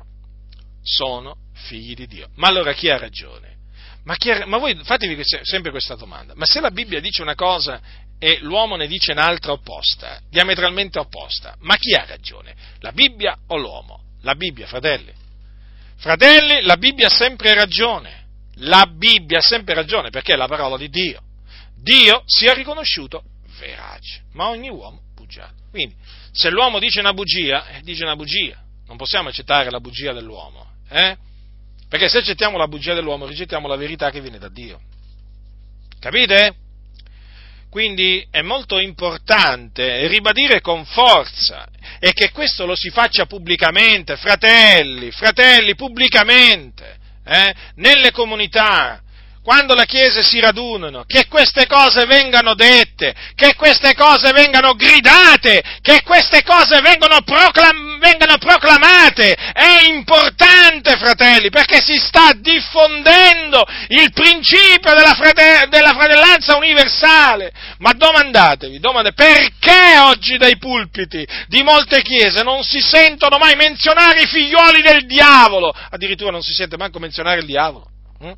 sono figli di Dio. Ma allora chi ha ragione? Ma, chi ha, ma voi fatevi sempre questa domanda, ma se la Bibbia dice una cosa e l'uomo ne dice un'altra opposta, diametralmente opposta, ma chi ha ragione? La Bibbia o l'uomo? La Bibbia, fratelli. Fratelli, la Bibbia ha sempre ragione, la Bibbia ha sempre ragione, perché è la parola di Dio. Dio sia riconosciuto verace, ma ogni uomo bugiardo. Quindi, se l'uomo dice una bugia, eh, dice una bugia. Non possiamo accettare la bugia dell'uomo, eh? Perché se accettiamo la bugia dell'uomo, rigettiamo la verità che viene da Dio. Capite? Quindi è molto importante ribadire con forza, e che questo lo si faccia pubblicamente, fratelli, fratelli, pubblicamente, eh? Nelle comunità, quando la Chiesa si radunano, che queste cose vengano dette, che queste cose vengano gridate, che queste cose vengano, proclam- vengano proclamate, è importante, fratelli, perché si sta diffondendo il principio della, frate- della fratellanza universale. Ma domandatevi, domande, perché oggi dai pulpiti di molte Chiese non si sentono mai menzionare i figlioli del diavolo? Addirittura non si sente manco menzionare il diavolo. Hm?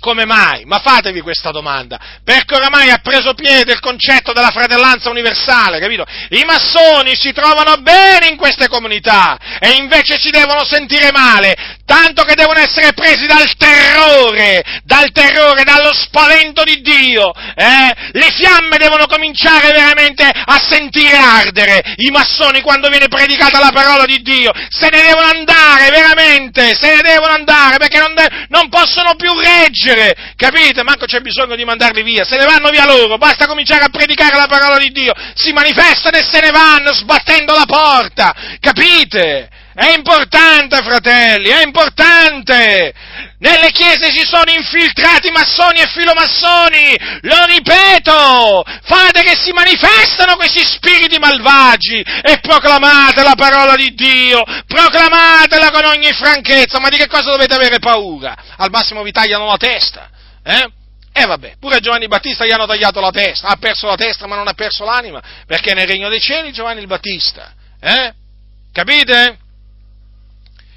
Come mai? Ma fatevi questa domanda, perché oramai ha preso piede il concetto della fratellanza universale, capito? I massoni si trovano bene in queste comunità e invece ci devono sentire male, tanto che devono essere presi dal terrore, dal terrore, dallo spavento di Dio, eh? Le fiamme devono cominciare veramente a sentire ardere, i massoni quando viene predicata la parola di Dio, se ne devono andare veramente, se ne devono andare, perché non, de- non possono più reggere. Capite? Manco c'è bisogno di mandarli via, se ne vanno via loro, basta cominciare a predicare la parola di Dio, si manifestano e se ne vanno sbattendo la porta, capite? È importante, fratelli, è importante! Nelle chiese ci sono infiltrati massoni e filomassoni, lo ripeto, fate che si manifestano questi spiriti malvagi e proclamate la parola di Dio, proclamatela con ogni franchezza, ma di che cosa dovete avere paura? Al massimo vi tagliano la testa, eh? E vabbè, pure a Giovanni Battista gli hanno tagliato la testa, ha perso la testa ma non ha perso l'anima, perché è nel regno dei cieli Giovanni il Battista, eh? Capite?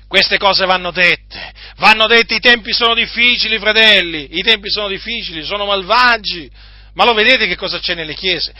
Queste cose vanno dette, vanno dette, i tempi sono difficili, fratelli, i tempi sono difficili, sono malvagi, ma lo vedete che cosa c'è nelle chiese?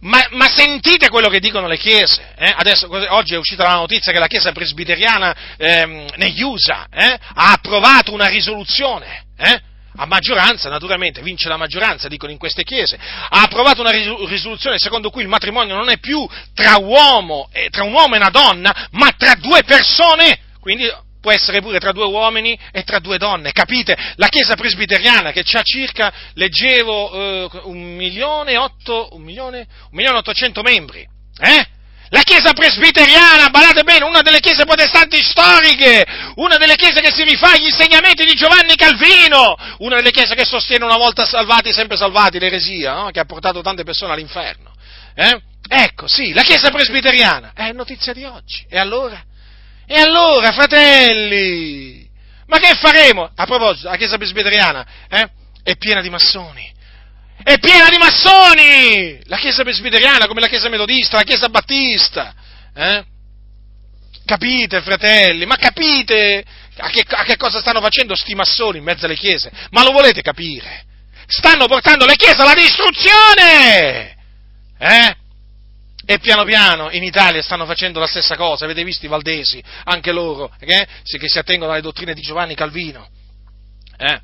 Ma, ma sentite quello che dicono le chiese, eh? Adesso, oggi è uscita la notizia che la Chiesa Presbiteriana ehm, negli U S A eh, ha approvato una risoluzione, eh? A maggioranza, naturalmente, vince la maggioranza, dicono in queste chiese, ha approvato una risoluzione secondo cui il matrimonio non è più tra uomo, eh, tra un uomo e una donna, ma tra due persone. Quindi può essere pure tra due uomini e tra due donne, capite? La Chiesa Presbiteriana, che c'ha circa, leggevo, eh, un milione otto, un milione, un milione ottocento membri, eh? La Chiesa Presbiteriana, badate bene, una delle chiese protestanti storiche, una delle chiese che si rifà agli insegnamenti di Giovanni Calvino, una delle chiese che sostiene una volta salvati, sempre salvati, l'eresia, no? Che ha portato tante persone all'inferno, eh? Ecco, sì, la Chiesa Presbiteriana, è notizia di oggi, e allora? E allora, fratelli, ma che faremo? A proposito, la Chiesa Presbiteriana, eh, è piena di massoni, è piena di massoni! La Chiesa Presbiteriana, come la Chiesa Metodista, la Chiesa Battista, eh? Capite, fratelli, ma capite a che, a che cosa stanno facendo sti massoni in mezzo alle chiese? Ma lo volete capire? Stanno portando le chiese alla distruzione! Eh? E piano piano in Italia stanno facendo la stessa cosa, avete visto i valdesi, anche loro, eh, che si attengono alle dottrine di Giovanni Calvino. Eh.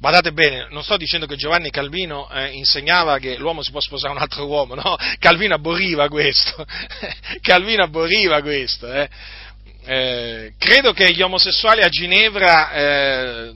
Badate bene, non sto dicendo che Giovanni Calvino eh, insegnava che l'uomo si può sposare un altro uomo, no? Calvino aborriva questo, Calvino aborriva questo. Eh. Eh, credo che gli omosessuali a Ginevra... Eh,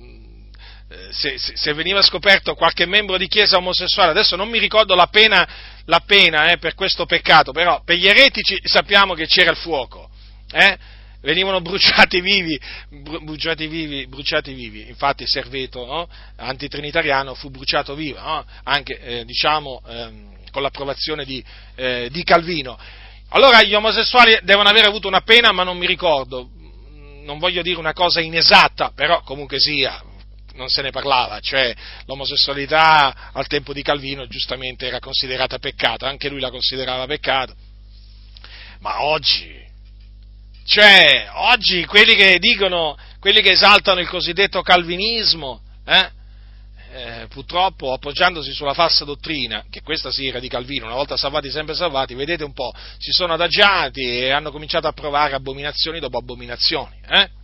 Se, se, se veniva scoperto qualche membro di chiesa omosessuale, adesso non mi ricordo la pena, la pena eh, per questo peccato, però per gli eretici sappiamo che c'era il fuoco, eh? Venivano bruciati vivi, bru, bruciati vivi, bruciati vivi, infatti Serveto, no? Antitrinitariano, fu bruciato vivo, no? Anche eh, diciamo ehm, con l'approvazione di, eh, di Calvino. Allora gli omosessuali devono aver avuto una pena, ma non mi ricordo, non voglio dire una cosa inesatta, però comunque sia... non se ne parlava, cioè l'omosessualità al tempo di Calvino giustamente era considerata peccato, anche lui la considerava peccato, ma oggi, cioè oggi quelli che dicono, quelli che esaltano il cosiddetto calvinismo, eh, eh, purtroppo appoggiandosi sulla falsa dottrina, che questa sì era di Calvino, una volta salvati sempre salvati, vedete un po', si sono adagiati e hanno cominciato a provare abominazioni dopo abominazioni, eh?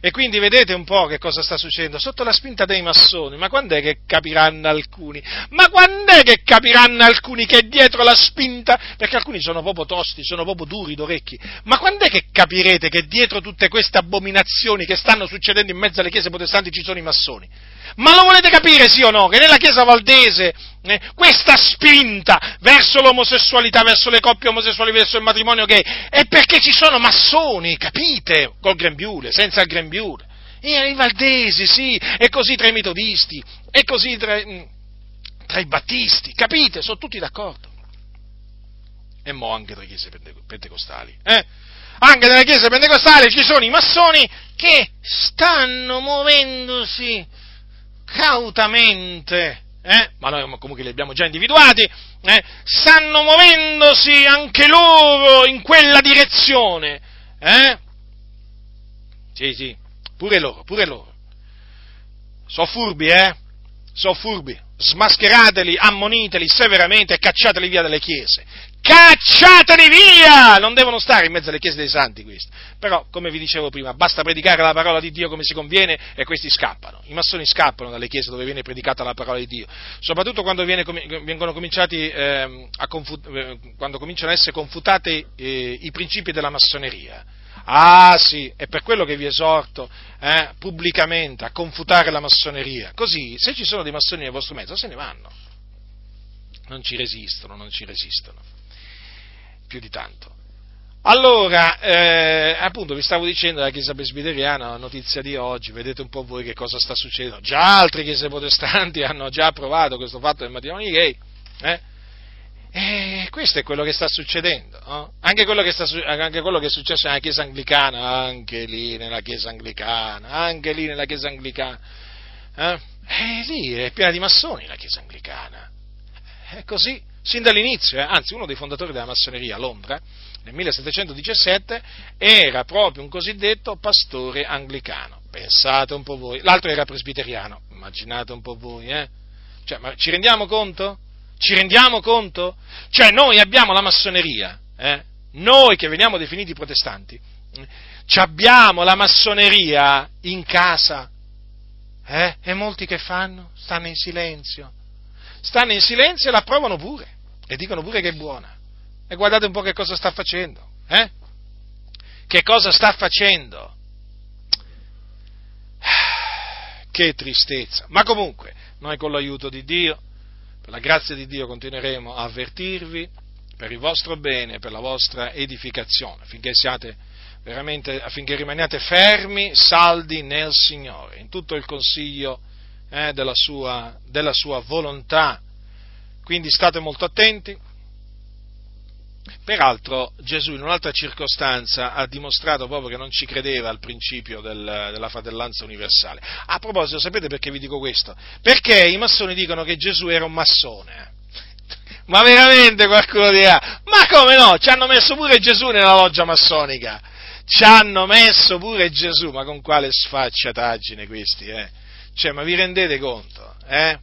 E quindi vedete un po' che cosa sta succedendo sotto la spinta dei massoni, ma quando è che capiranno alcuni? Ma quando è che capiranno alcuni che è dietro la spinta? Perché alcuni sono proprio tosti, sono proprio duri d'orecchi. Ma quando è che capirete che dietro tutte queste abominazioni che stanno succedendo in mezzo alle chiese protestanti ci sono i massoni? Ma lo volete capire sì o no? Che nella chiesa valdese eh, questa spinta verso l'omosessualità, verso le coppie omosessuali, verso il matrimonio gay, è perché ci sono massoni, capite? Col grembiule, senza il grembiule. E i valdesi, sì, e così tra i metodisti, e così tra, tra i battisti, capite? Sono tutti d'accordo. E mo' anche tra le chiese pentecostali, eh? Anche nelle chiese pentecostali ci sono i massoni che stanno muovendosi cautamente, eh? Ma noi comunque li abbiamo già individuati, eh? Stanno muovendosi anche loro in quella direzione, eh? Sì, sì, pure loro, pure loro. So furbi, eh? So furbi. Smascherateli, ammoniteli severamente e cacciateli via dalle chiese. Cacciateli via! Non devono stare in mezzo alle chiese dei santi questi. Però, come vi dicevo prima, basta predicare la parola di Dio come si conviene e questi scappano. I massoni scappano dalle chiese dove viene predicata la parola di Dio, soprattutto quando viene, vengono cominciati eh, a confu- eh, quando cominciano a essere confutati eh, i principi della massoneria. Ah sì, è per quello che vi esorto eh, pubblicamente a confutare la massoneria. Così, se ci sono dei massoni nel vostro mezzo, se ne vanno. Non ci resistono, non ci resistono. Più di tanto. Allora, eh, appunto, vi stavo dicendo la Chiesa Presbiteriana, la notizia di oggi, vedete un po' voi che cosa sta succedendo. Già altre chiese protestanti hanno già approvato questo fatto del matrimonio gay, eh? E questo è quello che sta succedendo, no? Anche quello che sta, anche quello che è successo nella Chiesa Anglicana, anche lì nella Chiesa Anglicana, anche lì nella Chiesa Anglicana, eh? E lì è piena di massoni la Chiesa Anglicana, è così. Sin dall'inizio, eh, anzi uno dei fondatori della massoneria a Londra, nel millesettecentodiciassette, era proprio un cosiddetto pastore anglicano, pensate un po' voi, l'altro era presbiteriano, immaginate un po' voi, eh? Cioè, ma ci rendiamo conto? Ci rendiamo conto? Cioè noi abbiamo la massoneria, eh? Noi che veniamo definiti protestanti, eh? Ci abbiamo la massoneria in casa, eh? E molti che fanno? Stanno in silenzio, stanno in silenzio e la approvano pure. E dicono pure che è buona. E guardate un po' che cosa sta facendo, eh? Che cosa sta facendo? Che tristezza. Ma comunque, noi con l'aiuto di Dio, per la grazia di Dio, continueremo a avvertirvi per il vostro bene, per la vostra edificazione, affinché siate veramente, affinché rimaniate fermi, saldi nel Signore, in tutto il consiglio eh, della sua, della sua volontà. Quindi state molto attenti. Peraltro Gesù in un'altra circostanza ha dimostrato proprio che non ci credeva al principio del, della fratellanza universale. A proposito, sapete perché vi dico questo? Perché i massoni dicono che Gesù era un massone. Ma veramente qualcuno dirà, ma come no? Ci hanno messo pure Gesù nella loggia massonica. Ci hanno messo pure Gesù, ma con quale sfacciataggine questi, eh? Cioè, ma vi rendete conto, eh?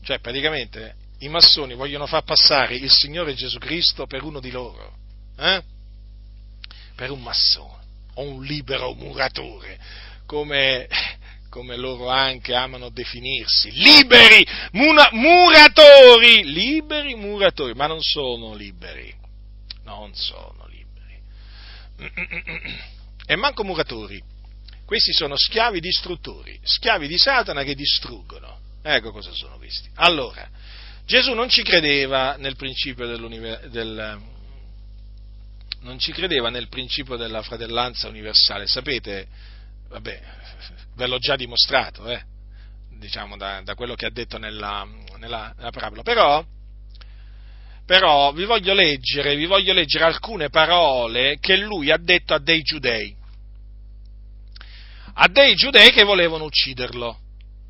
Cioè, praticamente i massoni vogliono far passare il Signore Gesù Cristo per uno di loro, eh? Per un massone o un libero muratore, come, come loro anche amano definirsi, liberi muna, muratori, liberi muratori, ma non sono liberi, non sono liberi, e manco muratori, questi sono schiavi distruttori, schiavi di Satana che distruggono, ecco cosa sono questi. Allora, Gesù non ci credeva nel principio del, non ci credeva nel principio della fratellanza universale, sapete, vabbè, ve l'ho già dimostrato, eh, diciamo da, da quello che ha detto nella, nella, nella parabola, però, però vi voglio leggere, vi voglio leggere alcune parole che lui ha detto a dei giudei. a dei giudei che volevano ucciderlo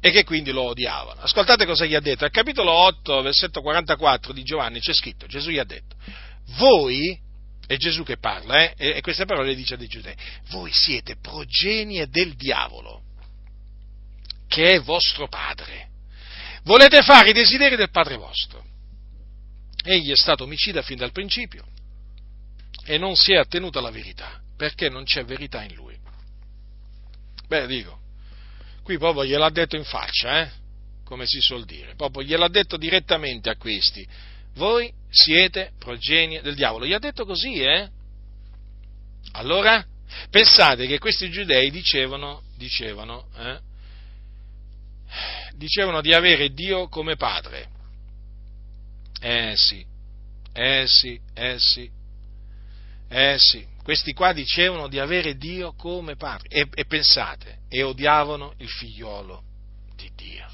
e che quindi lo odiavano. Ascoltate cosa gli ha detto. Al capitolo otto, versetto quarantaquattro di Giovanni c'è scritto, Gesù gli ha detto, voi, è Gesù che parla, eh, e queste parole le dice a dei giudei, voi siete progenie del diavolo, che è vostro padre, volete fare i desideri del padre vostro. Egli è stato omicida fin dal principio e non si è attenuto alla verità, perché non c'è verità in lui. Beh, dico, qui proprio gliel'ha detto in faccia, eh? Come si suol dire, proprio gliel'ha detto direttamente a questi, voi siete progenie del diavolo, gli ha detto così, eh? Allora, pensate che questi giudei dicevano, dicevano, eh? dicevano di avere Dio come padre, eh sì, eh sì, eh sì, eh sì, questi qua dicevano di avere Dio come padre, e, e pensate, e odiavano il figliolo di Dio.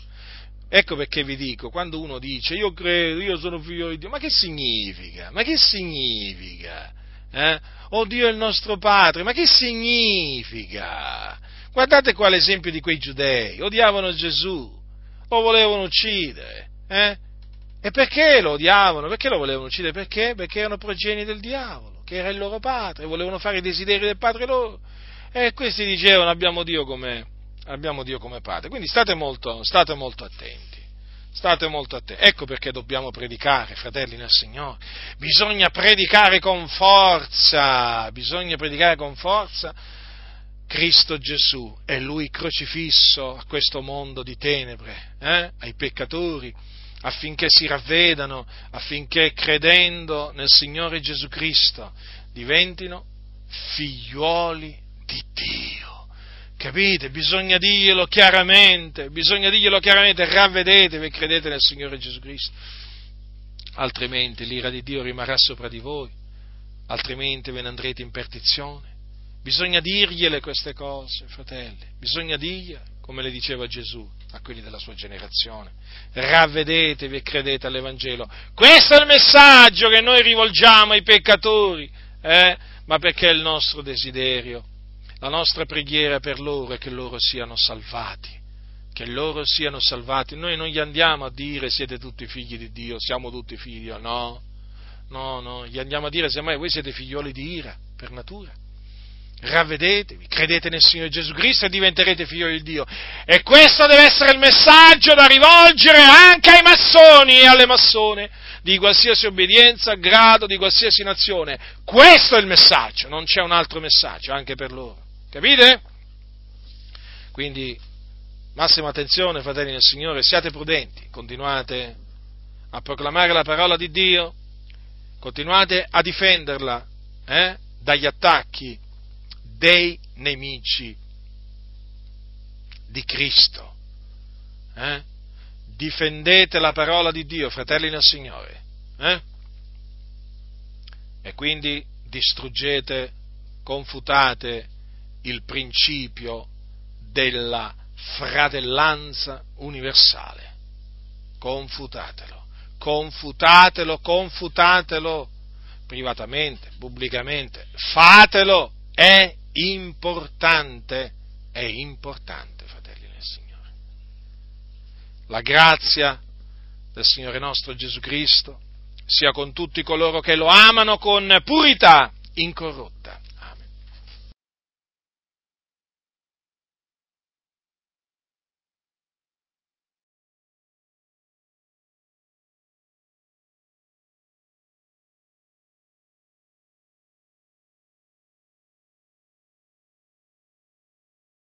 Ecco perché vi dico, quando uno dice, io credo, io sono figlio di Dio, ma che significa? Ma che significa? Eh? Oh, Dio è il nostro padre, ma che significa? Guardate qua l'esempio di quei giudei, odiavano Gesù, lo volevano uccidere, eh? E perché lo odiavano? Perché lo volevano uccidere? Perché? Perché erano progenie del diavolo, che era il loro padre, volevano fare i desideri del padre loro. E questi dicevano, abbiamo Dio come, abbiamo Dio come padre. Quindi state molto, state molto attenti, state molto attenti. Ecco perché dobbiamo predicare, fratelli nel Signore. Bisogna predicare con forza, bisogna predicare con forza Cristo Gesù e Lui crocifisso a questo mondo di tenebre, eh? Ai peccatori, affinché si ravvedano, affinché credendo nel Signore Gesù Cristo diventino figliuoli di Dio. Capite? Bisogna dirglielo chiaramente, bisogna dirglielo chiaramente, ravvedetevi e credete nel Signore Gesù Cristo, altrimenti l'ira di Dio rimarrà sopra di voi, altrimenti ve ne andrete in perdizione. Bisogna dirgliele queste cose, fratelli, bisogna dirgliele, come le diceva Gesù a quelli della sua generazione. Ravvedetevi e credete all'Evangelo. Questo è il messaggio che noi rivolgiamo ai peccatori, eh? Ma perché è il nostro desiderio, la nostra preghiera per loro è che loro siano salvati, che loro siano salvati. Noi non gli andiamo a dire siete tutti figli di Dio, siamo tutti figli di Dio, no, no, no, gli andiamo a dire semmai voi siete figlioli di ira per natura. Ravvedetevi, credete nel Signore Gesù Cristo e diventerete figlioli di Dio. E questo deve essere il messaggio da rivolgere anche ai massoni e alle massone, di qualsiasi obbedienza, grado, di qualsiasi nazione. Questo è il messaggio, non c'è un altro messaggio anche per loro. Capite? Quindi, massima attenzione, fratelli del Signore, siate prudenti, continuate a proclamare la parola di Dio, continuate a difenderla, eh, dagli attacchi dei nemici di Cristo, eh? Difendete la parola di Dio, fratelli nel Signore, eh? E quindi distruggete, confutate il principio della fratellanza universale, confutatelo, confutatelo, confutatelo, privatamente, pubblicamente, fatelo, è importante, è importante, fratelli del Signore. La grazia del Signore nostro Gesù Cristo sia con tutti coloro che lo amano con purità incorrotta.